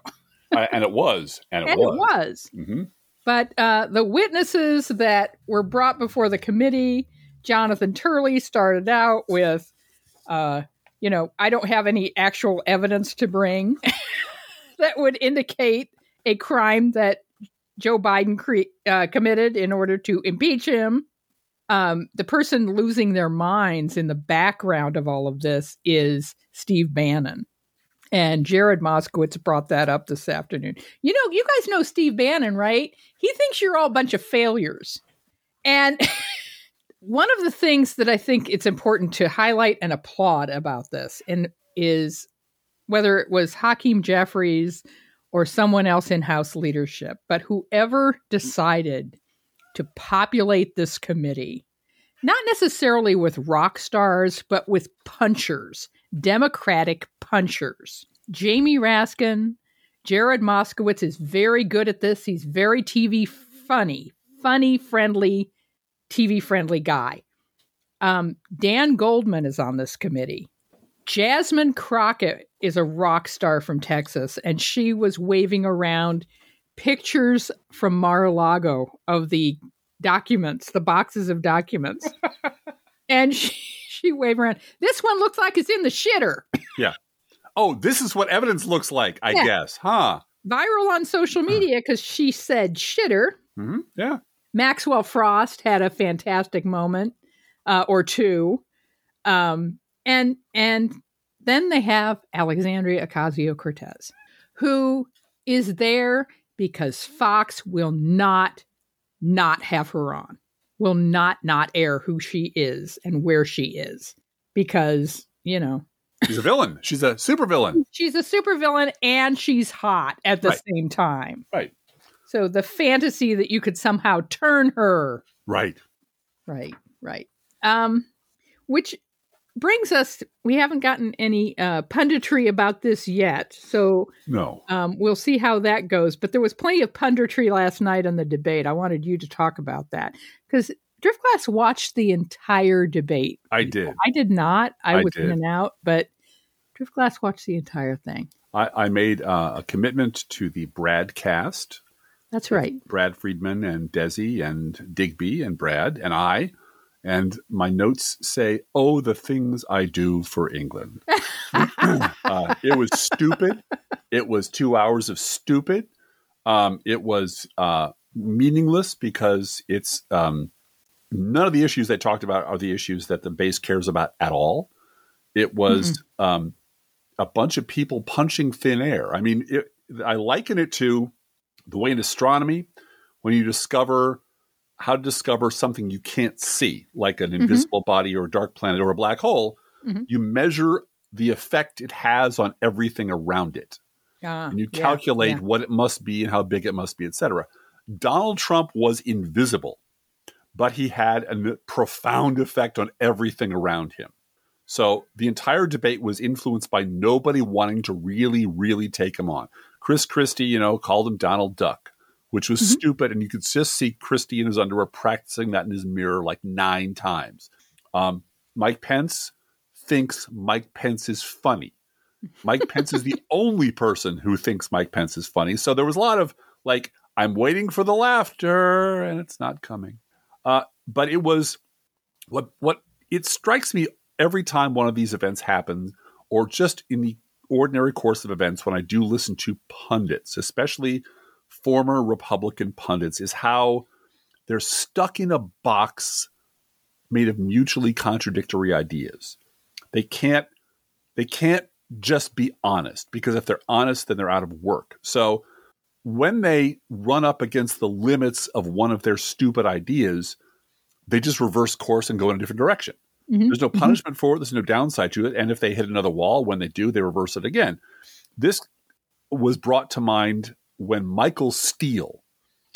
uh, and it was. And it and was. It was. Mm-hmm. But uh, the witnesses that were brought before the committee, Jonathan Turley started out with, uh, you know, I don't have any actual evidence to bring that would indicate a crime that Joe Biden cre- uh, committed in order to impeach him. Um, the person losing their minds in the background of all of this is Steve Bannon. And Jared Moskowitz brought that up this afternoon. You know, you guys know Steve Bannon, right? He thinks you're all a bunch of failures. And one of the things that I think it's important to highlight and applaud about this and is whether it was Hakeem Jeffries or someone else in House leadership, but whoever decided to populate this committee, not necessarily with rock stars, but with punchers, Democratic punchers. Jamie Raskin, Jared Moskowitz is very good at this. He's very T V funny, funny, friendly, T V friendly guy. Um, Dan Goldman is on this committee. Jasmine Crockett is a rock star from Texas, and she was waving around pictures from Mar-a-Lago of the documents, the boxes of documents. And she, she waved around. This one looks like it's in the shitter. Yeah. Oh, this is what evidence looks like, I yeah. guess. Huh. Viral on social media because she said shitter. Mm-hmm. Yeah. Maxwell Frost had a fantastic moment uh, or two. Um And and then they have Alexandria Ocasio-Cortez, who is there because Fox will not not have her on, will not not air who she is and where she is, because, you know. She's a villain. She's a supervillain. She's a supervillain, and she's hot at the right. same time. Right. So the fantasy that you could somehow turn her. Right. Right, right. Um, which... brings us, we haven't gotten any uh, punditry about this yet, so no. um, we'll see how that goes. But there was plenty of punditry last night on the debate. I wanted you to talk about that, because Drift Glass watched the entire debate. I did. I did not. I, I was did. in and out, but Drift Glass watched the entire thing. I, I made uh, a commitment to the Bradcast. That's right. Brad Friedman and Desi and Digby and Brad and I. And my notes say, oh, the things I do for England. uh, it was stupid. It was two hours of stupid. Um, it was uh, meaningless because it's um, none of the issues they talked about are the issues that the base cares about at all. It was mm-hmm. um, a bunch of people punching thin air. I mean, it, I liken it to the way in astronomy, when you discover... how to discover something you can't see, like an invisible mm-hmm. body or a dark planet or a black hole, mm-hmm. you measure the effect it has on everything around it. Ah, and you calculate yeah, yeah. what it must be and how big it must be, et cetera. Donald Trump was invisible, but he had a profound effect on everything around him. So the entire debate was influenced by nobody wanting to really, really take him on. Chris Christie, you know, called him Donald Duck, which was mm-hmm. stupid, and you could just see Christie in his underwear practicing that in his mirror like nine times. Um, Mike Pence thinks Mike Pence is funny. Mike Pence is the only person who thinks Mike Pence is funny. So there was a lot of like, I'm waiting for the laughter and it's not coming. Uh, but it was what, what it strikes me every time one of these events happens, or just in the ordinary course of events, when I do listen to pundits, especially former Republican pundits, is how they're stuck in a box made of mutually contradictory ideas. They can't, they can't just be honest, because if they're honest, then they're out of work. So when they run up against the limits of one of their stupid ideas, they just reverse course and go in a different direction. Mm-hmm. There's no punishment mm-hmm. for it. There's no downside to it. And if they hit another wall, when they do, they reverse it again. This was brought to mind when Michael Steele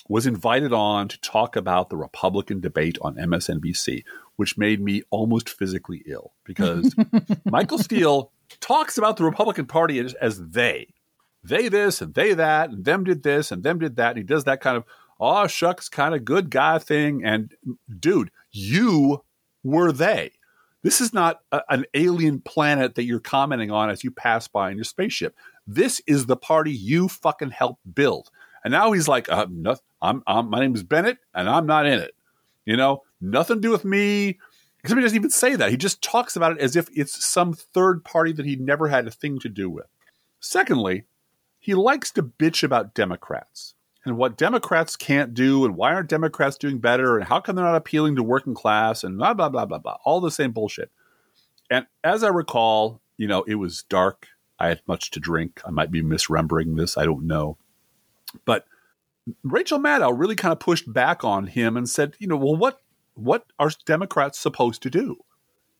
was invited on to talk about the Republican debate on M S N B C, which made me almost physically ill, because Michael Steele talks about the Republican Party as, as they. They this and they that and them did this and them did that. And he does that kind of, aw, shucks, kind of good guy thing. And dude, you were they. This is not a, an alien planet that you're commenting on as you pass by in your spaceship. This is the party you fucking helped build. And now he's like, uh, no, I'm, I'm, my name is Bennett, and I'm not in it. You know, nothing to do with me. Except he doesn't even say that. He just talks about it as if it's some third party that he never had a thing to do with. Secondly, he likes to bitch about Democrats and what Democrats can't do, and why aren't Democrats doing better, and how come they're not appealing to working class, and blah, blah, blah, blah, blah. All the same bullshit. And as I recall, you know, it was dark. I had much to drink. I might be misremembering this. I don't know. But Rachel Maddow really kind of pushed back on him and said, you know, well, what what are Democrats supposed to do?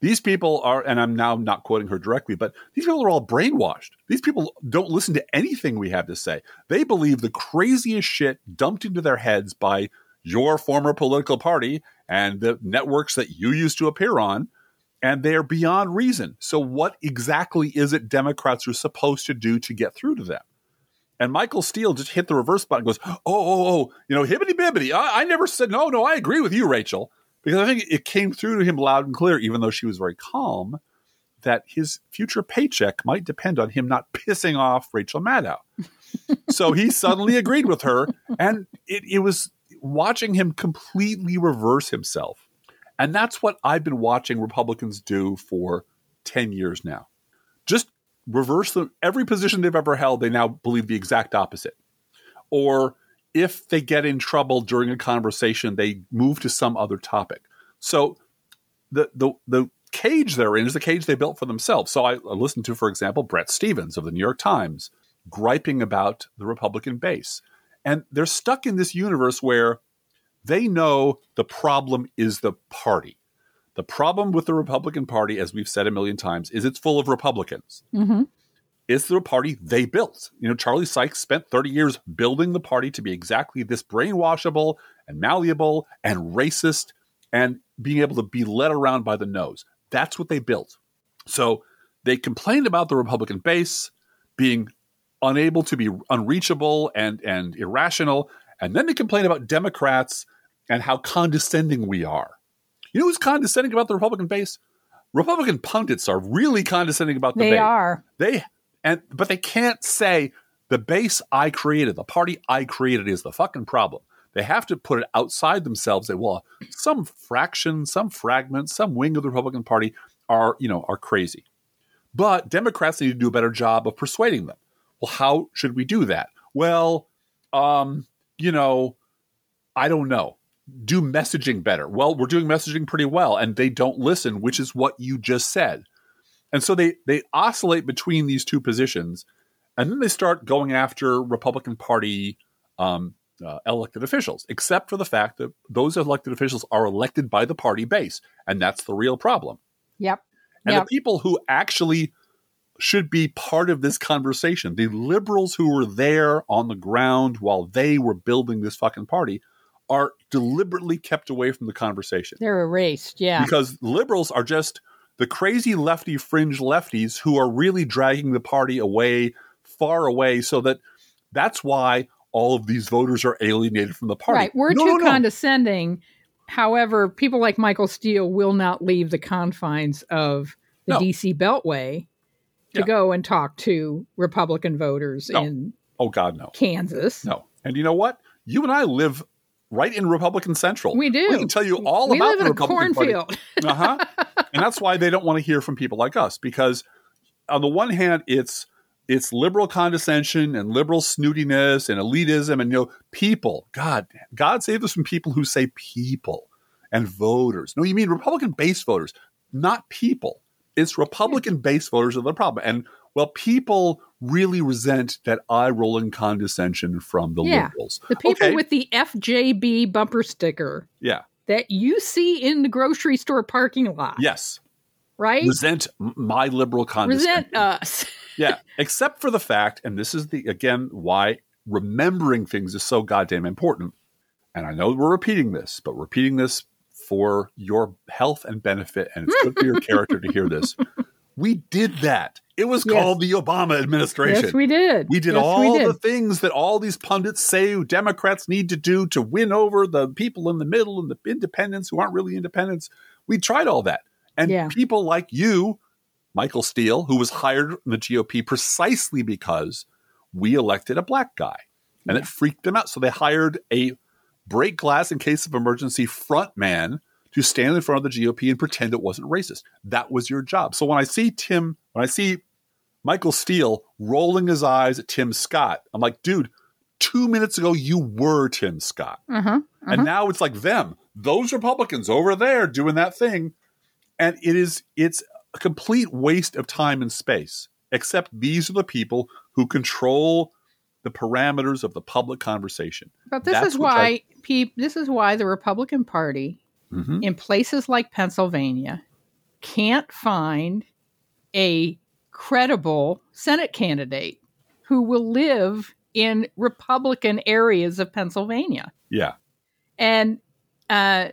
These people are, and I'm now not quoting her directly, but these people are all brainwashed. These people don't listen to anything we have to say. They believe the craziest shit dumped into their heads by your former political party and the networks that you used to appear on, and they are beyond reason. So what exactly is it Democrats are supposed to do to get through to them? And Michael Steele just hit the reverse button and goes, oh, oh, oh, you know, hibbity-bibbity. I, I never said, no, no, I agree with you, Rachel. Because I think it came through to him loud and clear, even though she was very calm, that his future paycheck might depend on him not pissing off Rachel Maddow. So he suddenly agreed with her. And it, it was watching him completely reverse himself. And that's what I've been watching Republicans do for ten years now. Just reverse them. Every position they've ever held, they now believe the exact opposite. Or if they get in trouble during a conversation, they move to some other topic. So the the the cage they're in is the cage they built for themselves. So I listened to, for example, Bret Stephens of the New York Times griping about the Republican base. And they're stuck in this universe where they know the problem is the party. The problem with the Republican Party, as we've said a million times, is it's full of Republicans. Mm-hmm. It's the party they built. You know, Charlie Sykes spent thirty years building the party to be exactly this brainwashable and malleable and racist and being able to be led around by the nose. That's what they built. So they complained about the Republican base being unable to be unreachable and, and irrational. And then they complained about Democrats and how condescending we are. You know who's condescending about the Republican base? Republican pundits are really condescending about the base. They are. They And but they can't say the base I created, the party I created is the fucking problem. They have to put it outside themselves. Say, well, some fraction, some fragment, some wing of the Republican Party are, you know, are crazy. But Democrats need to do a better job of persuading them. Well, how should we do that? Well, um, you know, I don't know. Do messaging better. Well, we're doing messaging pretty well, and they don't listen, which is what you just said. And so they they oscillate between these two positions, and then they start going after Republican Party um, uh, elected officials, except for the fact that those elected officials are elected by the party base, and that's the real problem. Yep. And yep. The people who actually should be part of this conversation, the liberals who were there on the ground while they were building this fucking party, are deliberately kept away from the conversation. They're erased, yeah. Because liberals are just the crazy lefty fringe lefties who are really dragging the party away, far away, so that that's why all of these voters are alienated from the party. Right. We're no, too no, condescending. No. However, people like Michael Steele will not leave the confines of the no. D C Beltway. to yeah. go and talk to Republican voters no. in oh God, no. Kansas. No. And you know what? You and I live right in Republican Central. We do. We can tell you all we about live the in Republican a cornfield. Uh-huh. And that's why they don't want to hear from people like us, because on the one hand, it's it's liberal condescension and liberal snootiness and elitism and, you know, people. God, God save us from people who say people and voters. No, you mean Republican-based voters, not people. It's Republican-based voters are the problem. And, well, people really resent that eye-rolling condescension from the yeah, liberals. The people okay. with the F J B bumper sticker yeah. that you see in the grocery store parking lot. Yes. Right? Resent my liberal condescension. Resent us. Yeah. Except for the fact, and this is, the again, why remembering things is so goddamn important. And I know we're repeating this, but repeating this for your health and benefit, and it's good for your character to hear this. We did that. It was yes. called the Obama administration. Yes, we did. We did yes, all we did. the things that all these pundits say Democrats need to do to win over the people in the middle and the independents who aren't really independents. We tried all that. And yeah. people like you, Michael Steele, who was hired in the G O P precisely because we elected a black guy. And yeah. it freaked them out. So they hired a break glass in case of emergency front man to stand in front of the G O P and pretend it wasn't racist. That was your job. So when I see Tim, when I see Michael Steele rolling his eyes at Tim Scott, I'm like, dude, two minutes ago, you were Tim Scott. Uh-huh, uh-huh. And now it's like them, those Republicans over there doing that thing. And it is, it's a complete waste of time and space, except these are the people who control the parameters of the public conversation. But this That's is why I, pe- this is why the Republican Party mm-hmm. in places like Pennsylvania can't find a credible Senate candidate who will live in Republican areas of Pennsylvania. Yeah. And uh,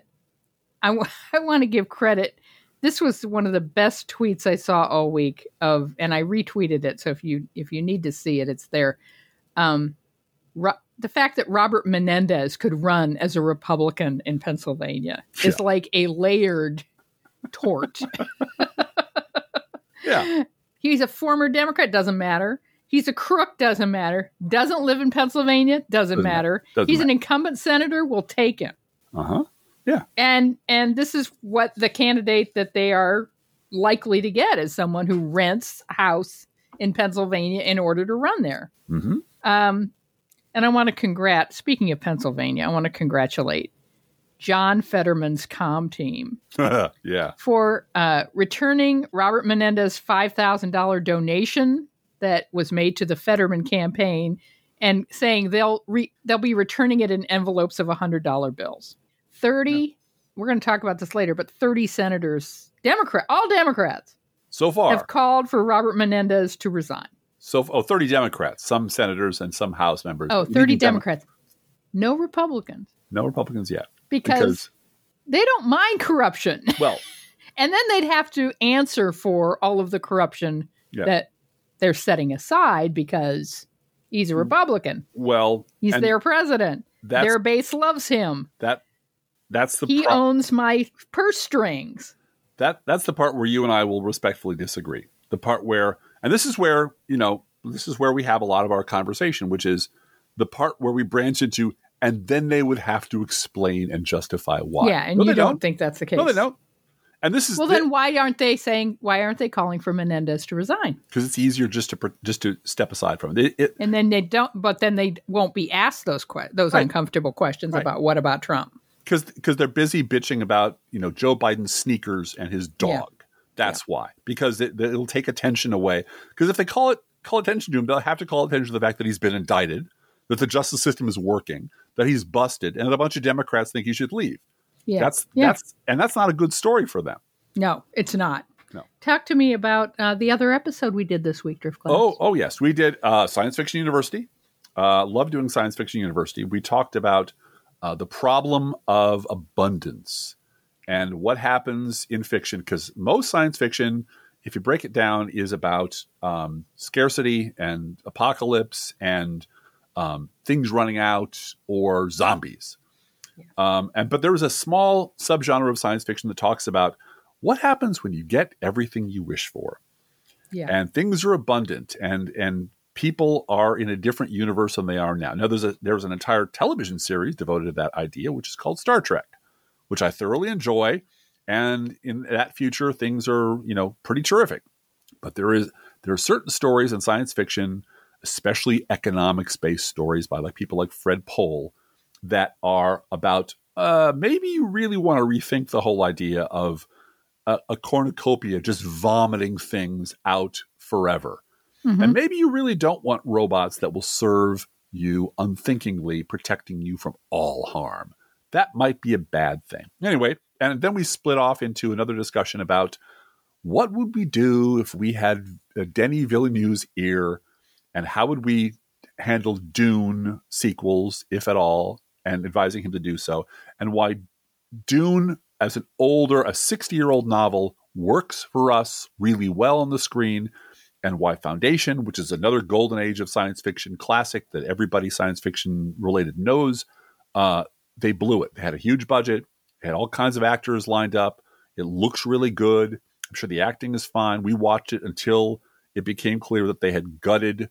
I, w- I want to give credit. This was one of the best tweets I saw all week of, and I retweeted it. So if you if you need to see it, it's there. Um, ro- the fact that Robert Menendez could run as a Republican in Pennsylvania yeah. is like a layered tort. yeah. He's a former Democrat. Doesn't matter. He's a crook. Doesn't matter. Doesn't live in Pennsylvania. Doesn't, doesn't matter. Doesn't He's matter. An incumbent senator. We'll take him. Uh-huh. Yeah. And, and this is what the candidate that they are likely to get is someone who rents a house in Pennsylvania in order to run there. Mm-hmm. Um, and I want to congrat, speaking of Pennsylvania, I want to congratulate John Fetterman's comm team yeah. for uh, returning Robert Menendez's five thousand dollars donation that was made to the Fetterman campaign and saying they'll re- they'll be returning it in envelopes of one hundred dollar bills. thirty, yeah. we're going to talk about this later, but thirty senators, Democrat, all Democrats so far have called for Robert Menendez to resign. So, oh, thirty Democrats, some senators and some House members. Oh, thirty Democrats. Dem- no Republicans. No Republicans yet. Because, because they don't mind corruption. Well. And then they'd have to answer for all of the corruption yeah. that they're setting aside because he's a Republican. Well. He's their president. Their base loves him. That that's the He pro- owns my purse strings. That That's the part where you and I will respectfully disagree. The part where... And this is where, you know, this is where we have a lot of our conversation, which is the part where we branch into, and then they would have to explain and justify why. Yeah, and no, you don't, don't think that's the case. No, they don't. And this is well, the, then why aren't they saying? Why aren't they calling for Menendez to resign? Because it's easier just to just to step aside from it. it, it and then they don't. But then they won't be asked those que- those right. uncomfortable questions right. about what about Trump? Because because they're busy bitching about, you know, Joe Biden's sneakers and his dog. Yeah. That's yeah. why, because it, it'll take attention away. Because if they call it call attention to him, they'll have to call attention to the fact that he's been indicted, that the justice system is working, that he's busted, and that a bunch of Democrats think he should leave. Yeah, that's yeah. that's and that's not a good story for them. No, it's not. No. Talk to me about uh, the other episode we did this week, Drift Glass. Oh, oh yes, we did uh, Science Fiction University. Uh, love doing Science Fiction University. We talked about uh, the problem of abundance. And what happens in fiction, because most science fiction, if you break it down, is about um, scarcity and apocalypse and um, things running out or zombies. Yeah. Um, and but there is a small subgenre of science fiction that talks about what happens when you get everything you wish for. Yeah. And things are abundant, and and people are in a different universe than they are now. Now, there's a there's an entire television series devoted to that idea, which is called Star Trek, which I thoroughly enjoy. And in that future, things are, you know, pretty terrific. But there is there are certain stories in science fiction, especially economics-based stories by like people like Fred Pohl, that are about uh, maybe you really want to rethink the whole idea of a, a cornucopia just vomiting things out forever. Mm-hmm. And maybe you really don't want robots that will serve you unthinkingly, protecting you from all harm. That might be a bad thing. Anyway, and then we split off into another discussion about what would we do if we had Denis Villeneuve's ear, and how would we handle Dune sequels, if at all, and advising him to do so, and why Dune as an older, a sixty-year-old novel works for us really well on the screen, and why Foundation, which is another golden age of science fiction classic that everybody science fiction related knows, uh, they blew it. They had a huge budget. They had all kinds of actors lined up. It looks really good. I'm sure the acting is fine. We watched it until it became clear that they had gutted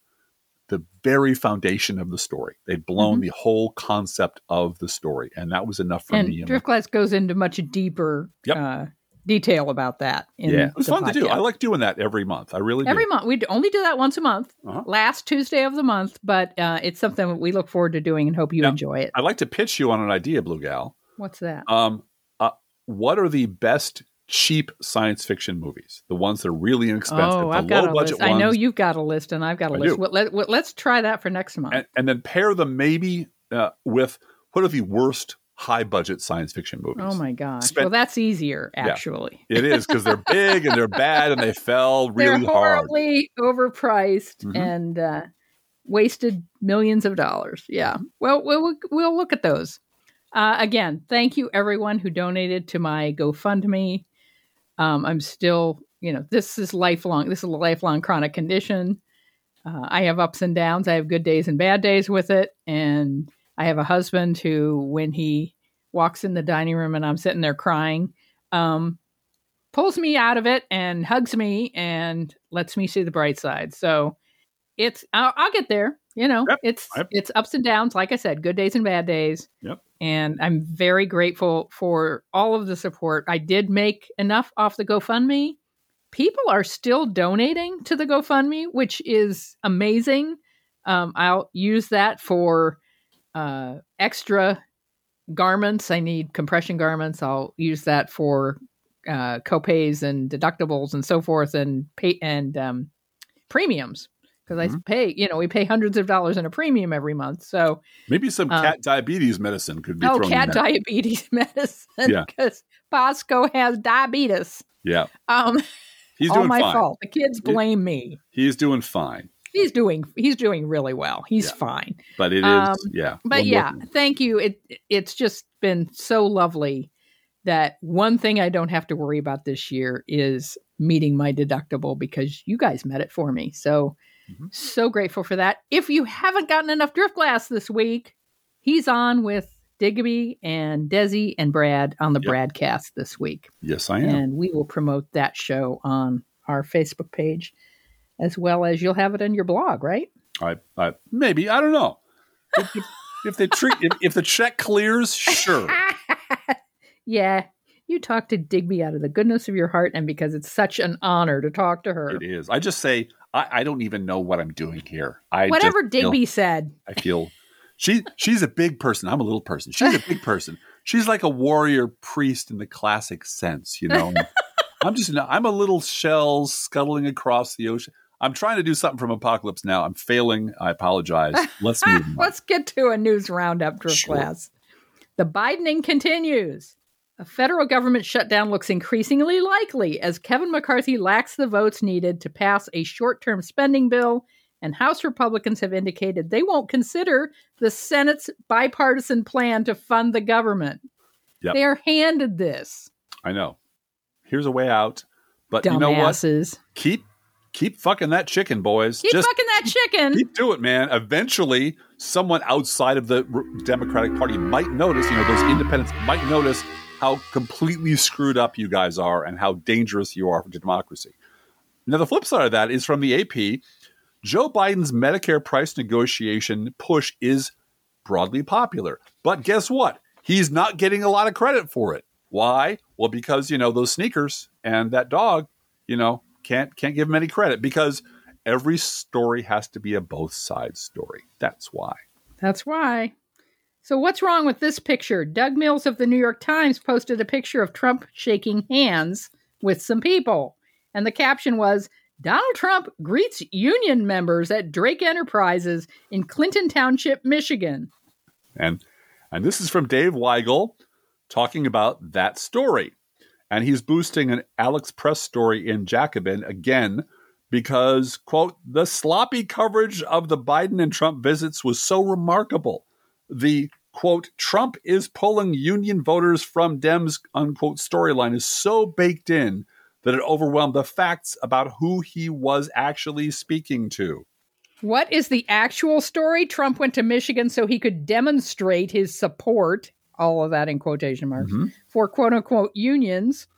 the very foundation of the story. They'd blown mm-hmm. the whole concept of the story. And that was enough for and me. And Drift Glass goes into much deeper yep. uh, detail about that. In yeah. It was fun podcast. to do. I like doing that every month. I really every do. Every month. We only do that once a month, uh-huh. last Tuesday of the month. But uh, it's something that we look forward to doing and hope you now, enjoy it. I'd like to pitch you on an idea, Blue Gal. What's that? Um, uh, what are the best cheap science fiction movies, the ones that are really inexpensive, oh, I've the got low a budget list. ones. I know you've got a list, and I've got a I list. Well, let, well, let's try that for next month. And, and then pair them maybe uh, with what are the worst high budget science fiction movies? Oh my gosh! Spend- well, that's easier actually. Yeah, it is, because they're big and they're bad and they fell really they're horribly hard, overpriced, mm-hmm. and uh, wasted millions of dollars. Yeah. Well, we'll we'll look at those uh, again. Thank you, everyone who donated to my GoFundMe. Um, I'm still, you know, this is lifelong. This is a lifelong chronic condition. Uh, I have ups and downs. I have good days and bad days with it. And I have a husband who, when he walks in the dining room and I'm sitting there crying, um, pulls me out of it and hugs me and lets me see the bright side. So it's, I'll, I'll get there. You know, yep, it's yep. it's ups and downs. Like I said, good days and bad days. Yep. And I'm very grateful for all of the support. I did make enough off the GoFundMe. People are still donating to the GoFundMe, which is amazing. Um, I'll use that for uh, extra garments. I need compression garments. I'll use that for uh, copays and deductibles and so forth, and pay and um, premiums. Because mm-hmm. I pay, you know, we pay hundreds of dollars in a premium every month. So maybe some cat um, diabetes medicine could be oh, thrown cat in diabetes medicine. Because yeah. Bosco has diabetes. Yeah. Um, he's doing all my fine. fault. The kids blame he, me. He's doing fine. He's doing, he's doing really well. He's yeah. fine. But it is, um, yeah. But yeah, thing. thank you. It It's just been so lovely that one thing I don't have to worry about this year is meeting my deductible, because you guys met it for me. So Mm-hmm. so grateful for that. If you haven't gotten enough Drift Glass this week, he's on with Digby and Desi and Brad on the yep. Bradcast this week. Yes, I am. And we will promote that show on our Facebook page, as well as you'll have it in your blog, right? I, I maybe. I don't know. If, if, if, they treat, if, if the check clears, sure. yeah. You talk to Digby out of the goodness of your heart, and because it's such an honor to talk to her. It is. I just say, I, I don't even know what I'm doing here. I Whatever just, Digby you know, said. I feel she she's a big person. I'm a little person. She's a big person. She's like a warrior priest in the classic sense, you know. I'm just I'm a little shell scuttling across the ocean. I'm trying to do something from Apocalypse Now. I'm failing. I apologize. Let's move on. Let's get to a news roundup, Drift Glass. Sure. The Bidening continues. A federal government shutdown looks increasingly likely as Kevin McCarthy lacks the votes needed to pass a short-term spending bill, and House Republicans have indicated they won't consider the Senate's bipartisan plan to fund the government. Yep. They are handed this. I know. Here's a way out, but Dumb you know asses. what? Keep keep fucking that chicken, boys. Keep Just fucking that chicken. Keep do it, man. Eventually, someone outside of the Democratic Party might notice, you know, those independents might notice how completely screwed up you guys are and how dangerous you are to democracy. Now, the flip side of that is from the A P. Joe Biden's Medicare price negotiation push is broadly popular. But guess what? He's not getting a lot of credit for it. Why? Well, because, you know, those sneakers and that dog, you know, can't can't give him any credit because every story has to be a both sides story. That's why. That's why. So what's wrong with this picture? Doug Mills of the New York Times posted a picture of Trump shaking hands with some people. And the caption was, Donald Trump greets union members at Drake Enterprises in Clinton Township, Michigan. And and this is from Dave Weigel talking about that story. And he's boosting an Alex Press story in Jacobin again because, quote, the sloppy coverage of the Biden and Trump visits was so remarkable. The, quote, Trump is pulling union voters from Dems, unquote, storyline is so baked in that it overwhelmed the facts about who he was actually speaking to. What is the actual story? Trump went to Michigan so he could demonstrate his support, all of that in quotation marks, mm-hmm. for quote-unquote unions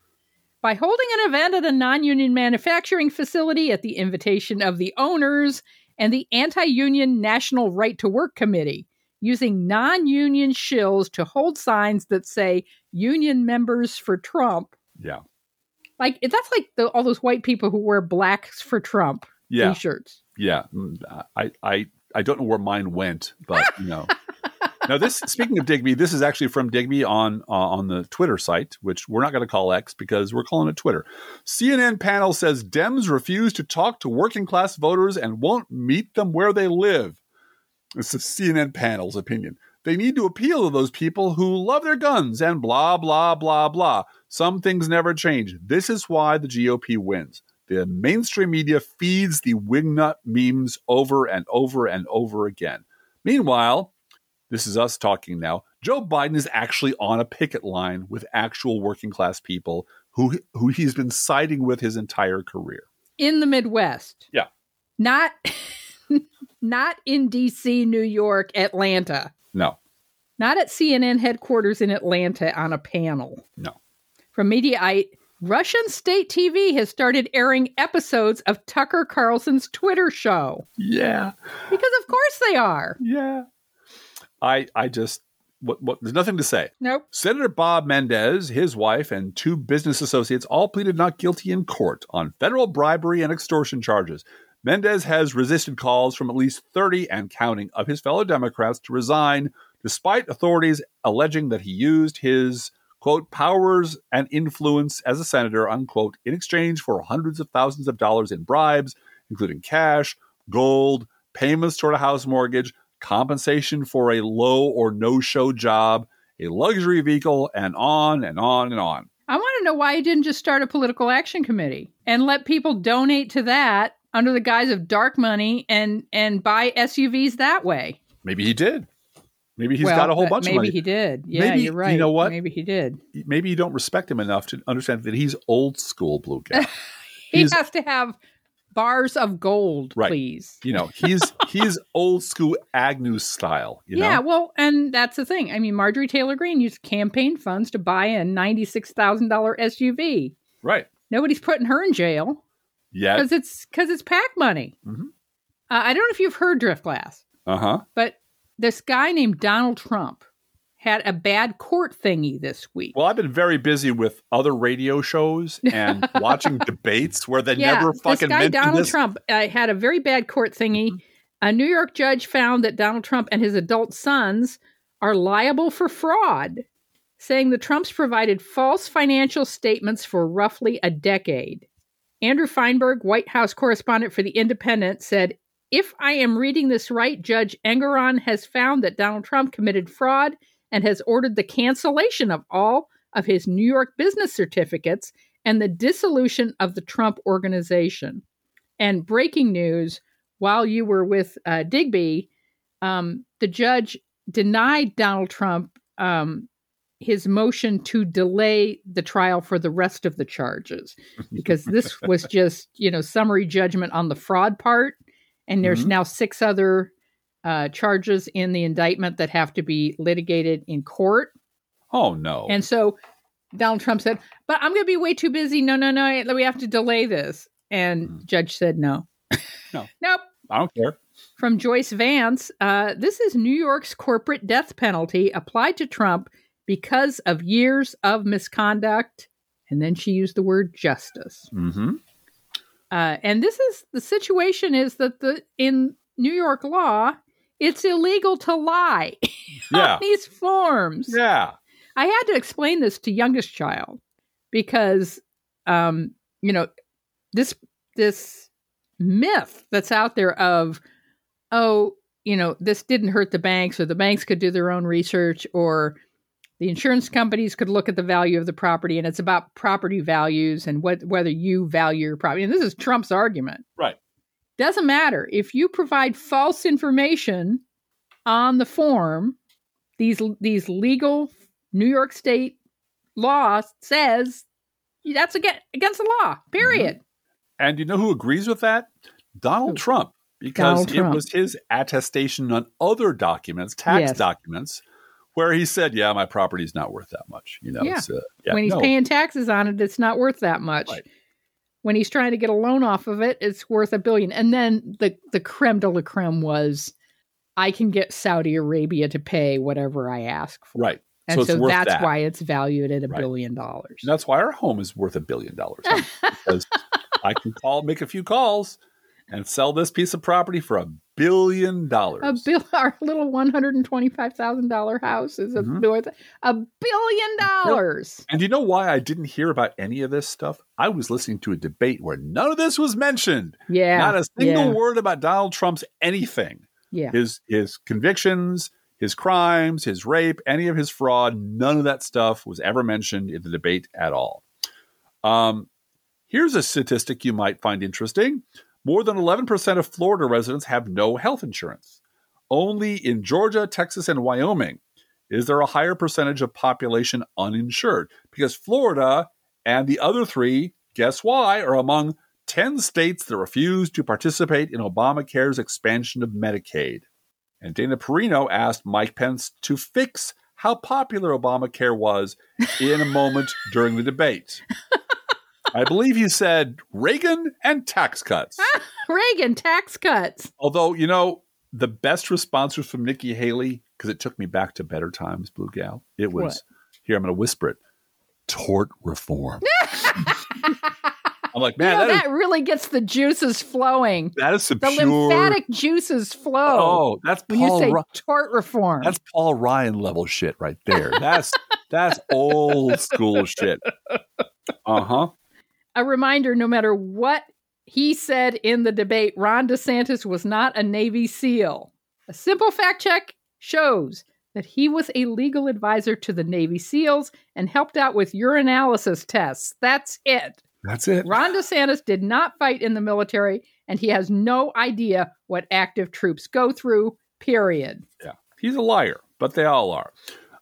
by holding an event at a non-union manufacturing facility at the invitation of the owners and the Anti-Union National Right to Work Committee, using non-union shills to hold signs that say union members for Trump. Yeah. Like, that's like the, all those white people who wear blacks for Trump yeah. t-shirts. Yeah. I, I, I don't know where mine went, but you know. Now this, speaking of Digby, this is actually from Digby on, uh, on the Twitter site, which we're not going to call X because we're calling it Twitter. C N N panel says Dems refuse to talk to working class voters and won't meet them where they live. It's the C N N panel's opinion. They need to appeal to those people who love their guns and blah, blah, blah, blah. Some things never change. This is why the G O P wins. The mainstream media feeds the wingnut memes over and over and over again. Meanwhile, this is us talking now. Joe Biden is actually on a picket line with actual working class people who, who he's been siding with his entire career. In the Midwest. Yeah. Not... Not in D C, New York, Atlanta. No. Not at C N N headquarters in Atlanta on a panel. No. From Mediaite, Russian state T V has started airing episodes of Tucker Carlson's Twitter show. Yeah. Because of course they are. Yeah. I I just, what, what, there's nothing to say. Nope. Senator Bob Menendez, his wife, and two business associates all pleaded not guilty in court on federal bribery and extortion charges. Menendez has resisted calls from at least thirty and counting of his fellow Democrats to resign, despite authorities alleging that he used his, quote, powers and influence as a senator, unquote, in exchange for hundreds of thousands of dollars in bribes, including cash, gold, payments toward a house mortgage, compensation for a low or no-show job, a luxury vehicle, and on and on and on. I want to know why he didn't just start a political action committee and let people donate to that under the guise of dark money and, and buy S U Vs that way. Maybe he did. Maybe he's well, got a whole bunch of money. Maybe he did. Yeah, maybe, you're right. You know what? Maybe he did. Maybe you don't respect him enough to understand that he's old school Blue Gal. he he's, has to have bars of gold, right. Please. You know, he's he's old school Agnew style. You yeah, know? Well, and that's the thing. I mean, Marjorie Taylor Greene used campaign funds to buy a ninety-six thousand dollars S U V. Right. Nobody's putting her in jail. Yeah, because it's because it's PAC money. Mm-hmm. Uh, I don't know if you've heard Drift Glass, uh huh. But this guy named Donald Trump had a bad court thingy this week. Well, I've been very busy with other radio shows and watching debates where they yeah, never fucking this guy mentioned Donald this. Trump uh, had a very bad court thingy. Mm-hmm. A New York judge found that Donald Trump and his adult sons are liable for fraud, saying the Trumps provided false financial statements for roughly a decade. Andrew Feinberg, White House correspondent for The Independent, said, if I am reading this right, Judge Engeron has found that Donald Trump committed fraud and has ordered the cancellation of all of his New York business certificates and the dissolution of the Trump Organization. And breaking news, while you were with uh, Digby, um, the judge denied Donald Trump um his motion to delay the trial for the rest of the charges, because this was just, you know, summary judgment on the fraud part. And there's mm-hmm. now six other uh, charges in the indictment that have to be litigated in court. Oh, no. And so Donald Trump said, but I'm going to be way too busy. No, no, no. We have to delay this. And mm. judge said no. No. Nope. I don't care. From Joyce Vance, uh, this is New York's corporate death penalty applied to Trump because of years of misconduct. And then she used the word justice. Mm-hmm. Uh, and this is, the situation is that the in New York law, it's illegal to lie yeah. on these forms. Yeah. I had to explain this to youngest child because, um, you know, this this myth that's out there of, oh, you know, this didn't hurt the banks, or the banks could do their own research, or the insurance companies could look at the value of the property, and it's about property values and what, whether you value your property. And this is Trump's argument. Right. Doesn't matter. If you provide false information on the form, these these legal New York State law says that's against the law, period. Mm-hmm. And you know who agrees with that? Donald Trump, because Donald Trump. It was his attestation on other documents, tax yes. documents, where he said, yeah, my property's not worth that much. You know, yeah. it's, uh, yeah, when he's no. paying taxes on it, it's not worth that much. Right. When he's trying to get a loan off of it, it's worth a billion. And then the, the creme de la creme was, I can get Saudi Arabia to pay whatever I ask for. Right. And so, so that's that. why it's valued at a right. billion dollars. And that's why our home is worth a billion dollars. Because I can call, make a few calls and sell this piece of property for a billion dollars. A bill, our little one hundred twenty-five thousand dollars house is a, mm-hmm. a billion dollars. And you know why I didn't hear about any of this stuff? I was listening to a debate where none of this was mentioned. Yeah. Not a single yeah. word about Donald Trump's anything. Yeah. His, his convictions, his crimes, his rape, any of his fraud, none of that stuff was ever mentioned in the debate at all. Um, Here's a statistic you might find interesting. More than eleven percent of Florida residents have no health insurance. Only in Georgia, Texas, and Wyoming is there a higher percentage of population uninsured. Because Florida and the other three, guess why, are among ten states that refuse to participate in Obamacare's expansion of Medicaid. And Dana Perino asked Mike Pence to fix how popular Obamacare was in a moment during the debate. I believe you said Reagan and tax cuts. Ah, Reagan, tax cuts. Although, you know, the best response was from Nikki Haley, because it took me back to better times, Blue Gal. It was, what? Here, I'm going to whisper it, tort reform. I'm like, man, you know, that, that is, really gets the juices flowing. That is some the pure... lymphatic juices flow. Oh, that's Paul. When you say Ry- tort reform. That's Paul Ryan level shit right there. That's that's old school shit. Uh huh. A reminder, no matter what he said in the debate, Ron DeSantis was not a Navy SEAL. A simple fact check shows that he was a legal advisor to the Navy SEALs and helped out with urinalysis tests. That's it. That's it. Ron DeSantis did not fight in the military, and he has no idea what active troops go through, period. Yeah, he's a liar, but they all are.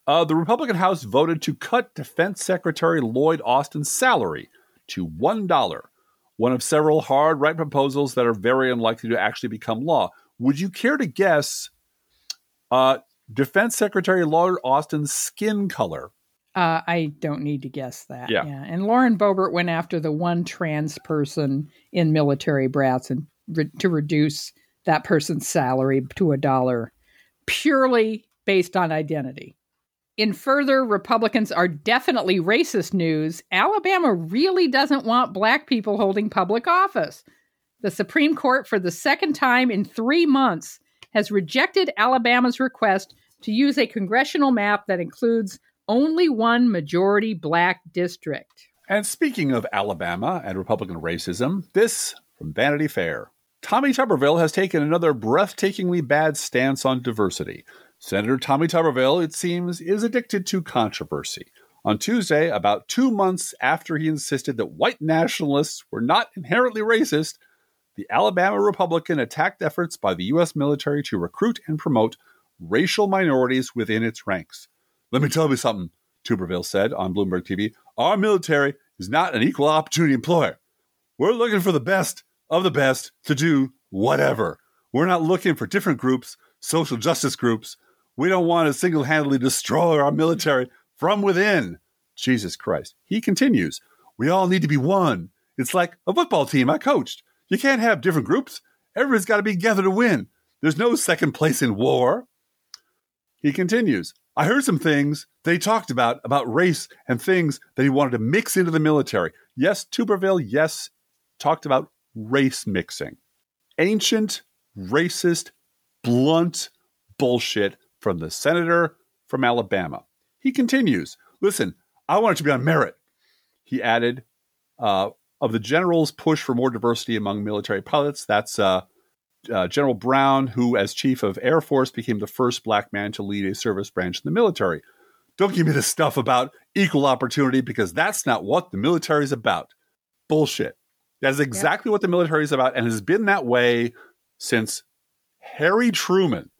Uh, the Republican House voted to cut Defense Secretary Lloyd Austin's salary to one dollar, one of several hard right proposals that are very unlikely to actually become law. Would you care to guess uh, Defense Secretary Lloyd Austin's skin color? Uh, I don't need to guess that. Yeah. yeah. And Lauren Boebert went after the one trans person in military brass and re- to reduce that person's salary to a dollar purely based on identity. In further, Republicans are definitely racist news. Alabama really doesn't want black people holding public office. The Supreme Court, for the second time in three months, has rejected Alabama's request to use a congressional map that includes only one majority black district. And speaking of Alabama and Republican racism, this from Vanity Fair. Tommy Tuberville has taken another breathtakingly bad stance on diversity. Senator Tommy Tuberville, it seems, is addicted to controversy. On Tuesday, about two months after he insisted that white nationalists were not inherently racist, the Alabama Republican attacked efforts by the U S military to recruit and promote racial minorities within its ranks. Let me tell you something, Tuberville said on Bloomberg T V. Our military is not an equal opportunity employer. We're looking for the best of the best to do whatever. We're not looking for different groups, social justice groups. We don't want to single-handedly destroy our military from within. Jesus Christ. He continues, we all need to be one It's like a football team I coached. You can't have different groups. Everybody's got to be together to win. There's no second place in war. He continues, I heard some things that he talked about, about race and things that he wanted to mix into the military. Yes, Tuberville, yes, talked about race mixing. Ancient, racist, blunt bullshit from the senator from Alabama. He continues, listen, I want it to be on merit. He added, uh, of the general's push for more diversity among military pilots, that's uh, uh, General Brown, who as chief of Air Force became the first black man to lead a service branch in the military. Don't give me this stuff about equal opportunity, because that's not what the military is about. Bullshit. That's exactly yep. what the military is about, and has been that way since Harry Truman.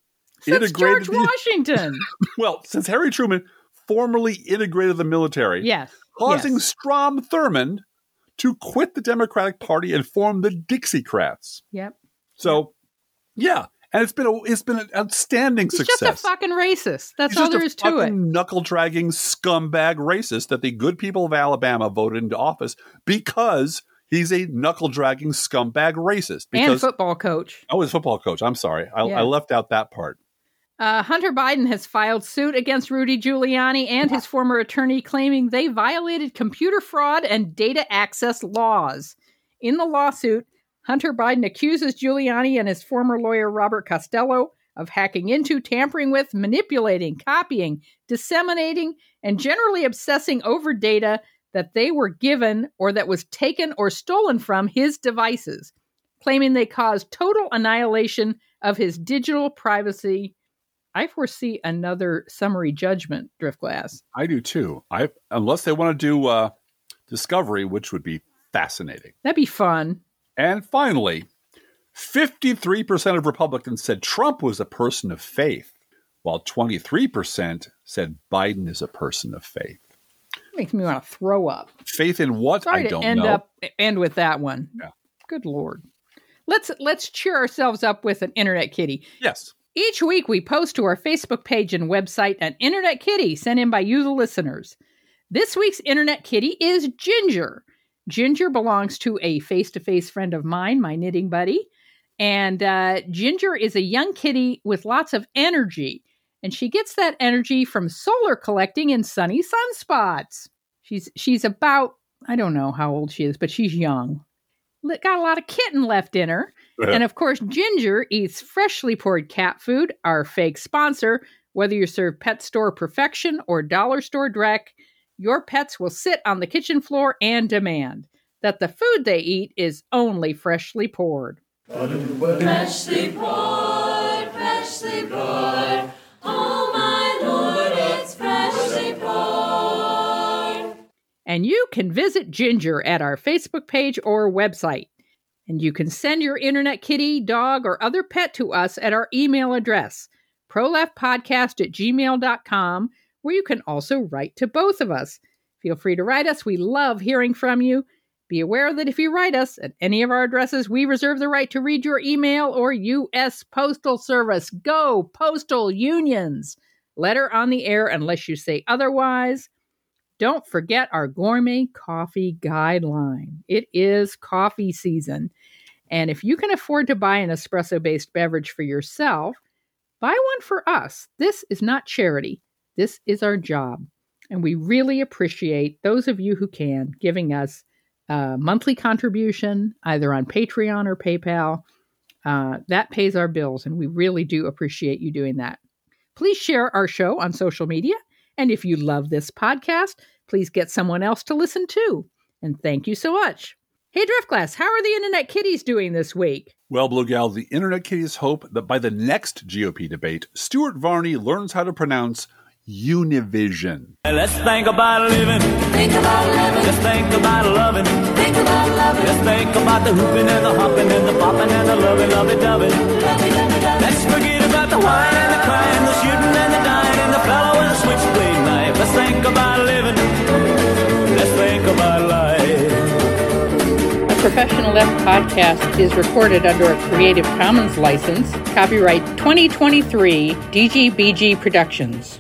Since George the, Washington. Well, since Harry Truman formally integrated the military. Yes. Causing yes. Strom Thurmond to quit the Democratic Party and form the Dixiecrats. Yep. So, yeah. And it's been a, it's been an outstanding He's success. He's just a fucking racist. That's He's all there is to it. Just a fucking knuckle-dragging scumbag racist that the good people of Alabama voted into office because he's a knuckle-dragging scumbag racist. Because, and football coach. Oh, he's a football coach. I'm sorry. I, yeah. I left out that part. Uh, Hunter Biden has filed suit against Rudy Giuliani and his former attorney, claiming they violated computer fraud and data access laws. In the lawsuit, Hunter Biden accuses Giuliani and his former lawyer, Robert Costello, of hacking into, tampering with, manipulating, copying, disseminating, and generally obsessing over data that they were given or that was taken or stolen from his devices, claiming they caused total annihilation of his digital privacy. I foresee another summary judgment, Driftglass. I do too. I unless they want to do uh, discovery, which would be fascinating. That'd be fun. And finally, fifty-three percent of Republicans said Trump was a person of faith, while twenty-three percent said Biden is a person of faith. Makes me want to throw up. Faith in what? Sorry I don't to end know. Up, end with that one. Yeah. Good Lord. Let's let's cheer ourselves up with an internet kitty. Yes. Each week, we post to our Facebook page and website an Internet Kitty sent in by you, the listeners. This week's Internet Kitty is Ginger. Ginger belongs to a face-to-face friend of mine, my knitting buddy. And uh, Ginger is a young kitty with lots of energy. And she gets that energy from solar collecting in sunny sunspots. She's, she's about, I don't know how old she is, but she's young. Got a lot of kitten left in her. And of course, Ginger eats freshly poured cat food, our fake sponsor. Whether you serve Pet Store Perfection or Dollar Store Dreck, your pets will sit on the kitchen floor and demand that the food they eat is only freshly poured. Freshly poured, freshly poured. Oh my Lord, it's freshly poured. And you can visit Ginger at our Facebook page or website. And you can send your internet kitty, dog, or other pet to us at our email address, proleftpodcast at gmail dot com, where you can also write to both of us. Feel free to write us. We love hearing from you. Be aware that if you write us at any of our addresses, we reserve the right to read your email or U S Postal Service. Go Postal Unions! Letter on the air unless you say otherwise. Don't forget our gourmet coffee guideline. It is coffee season. And if you can afford to buy an espresso-based beverage for yourself, buy one for us. This is not charity. This is our job. And we really appreciate those of you who can giving us a monthly contribution, either on Patreon or PayPal. Uh, that pays our bills, and we really do appreciate you doing that. Please share our show on social media. And if you love this podcast, please get someone else to listen to. And thank you so much. Hey, Driftglass, how are the Internet Kitties doing this week? Well, Blue Gal, the Internet Kitties hope that by the next G O P debate, Stuart Varney learns how to pronounce Univision. Let's think about living. Think about living. Let's think about loving. Think about loving. Let's think about the hooping and the hopping and the popping and the loving, loving, loving. Let's forget about the wine and the crying, the shooting and the dying and the fellow and the switchblade. Let's think about living. Let's think about life. The Professional Left podcast is recorded under a Creative Commons license. Copyright twenty twenty-three D G B G Productions.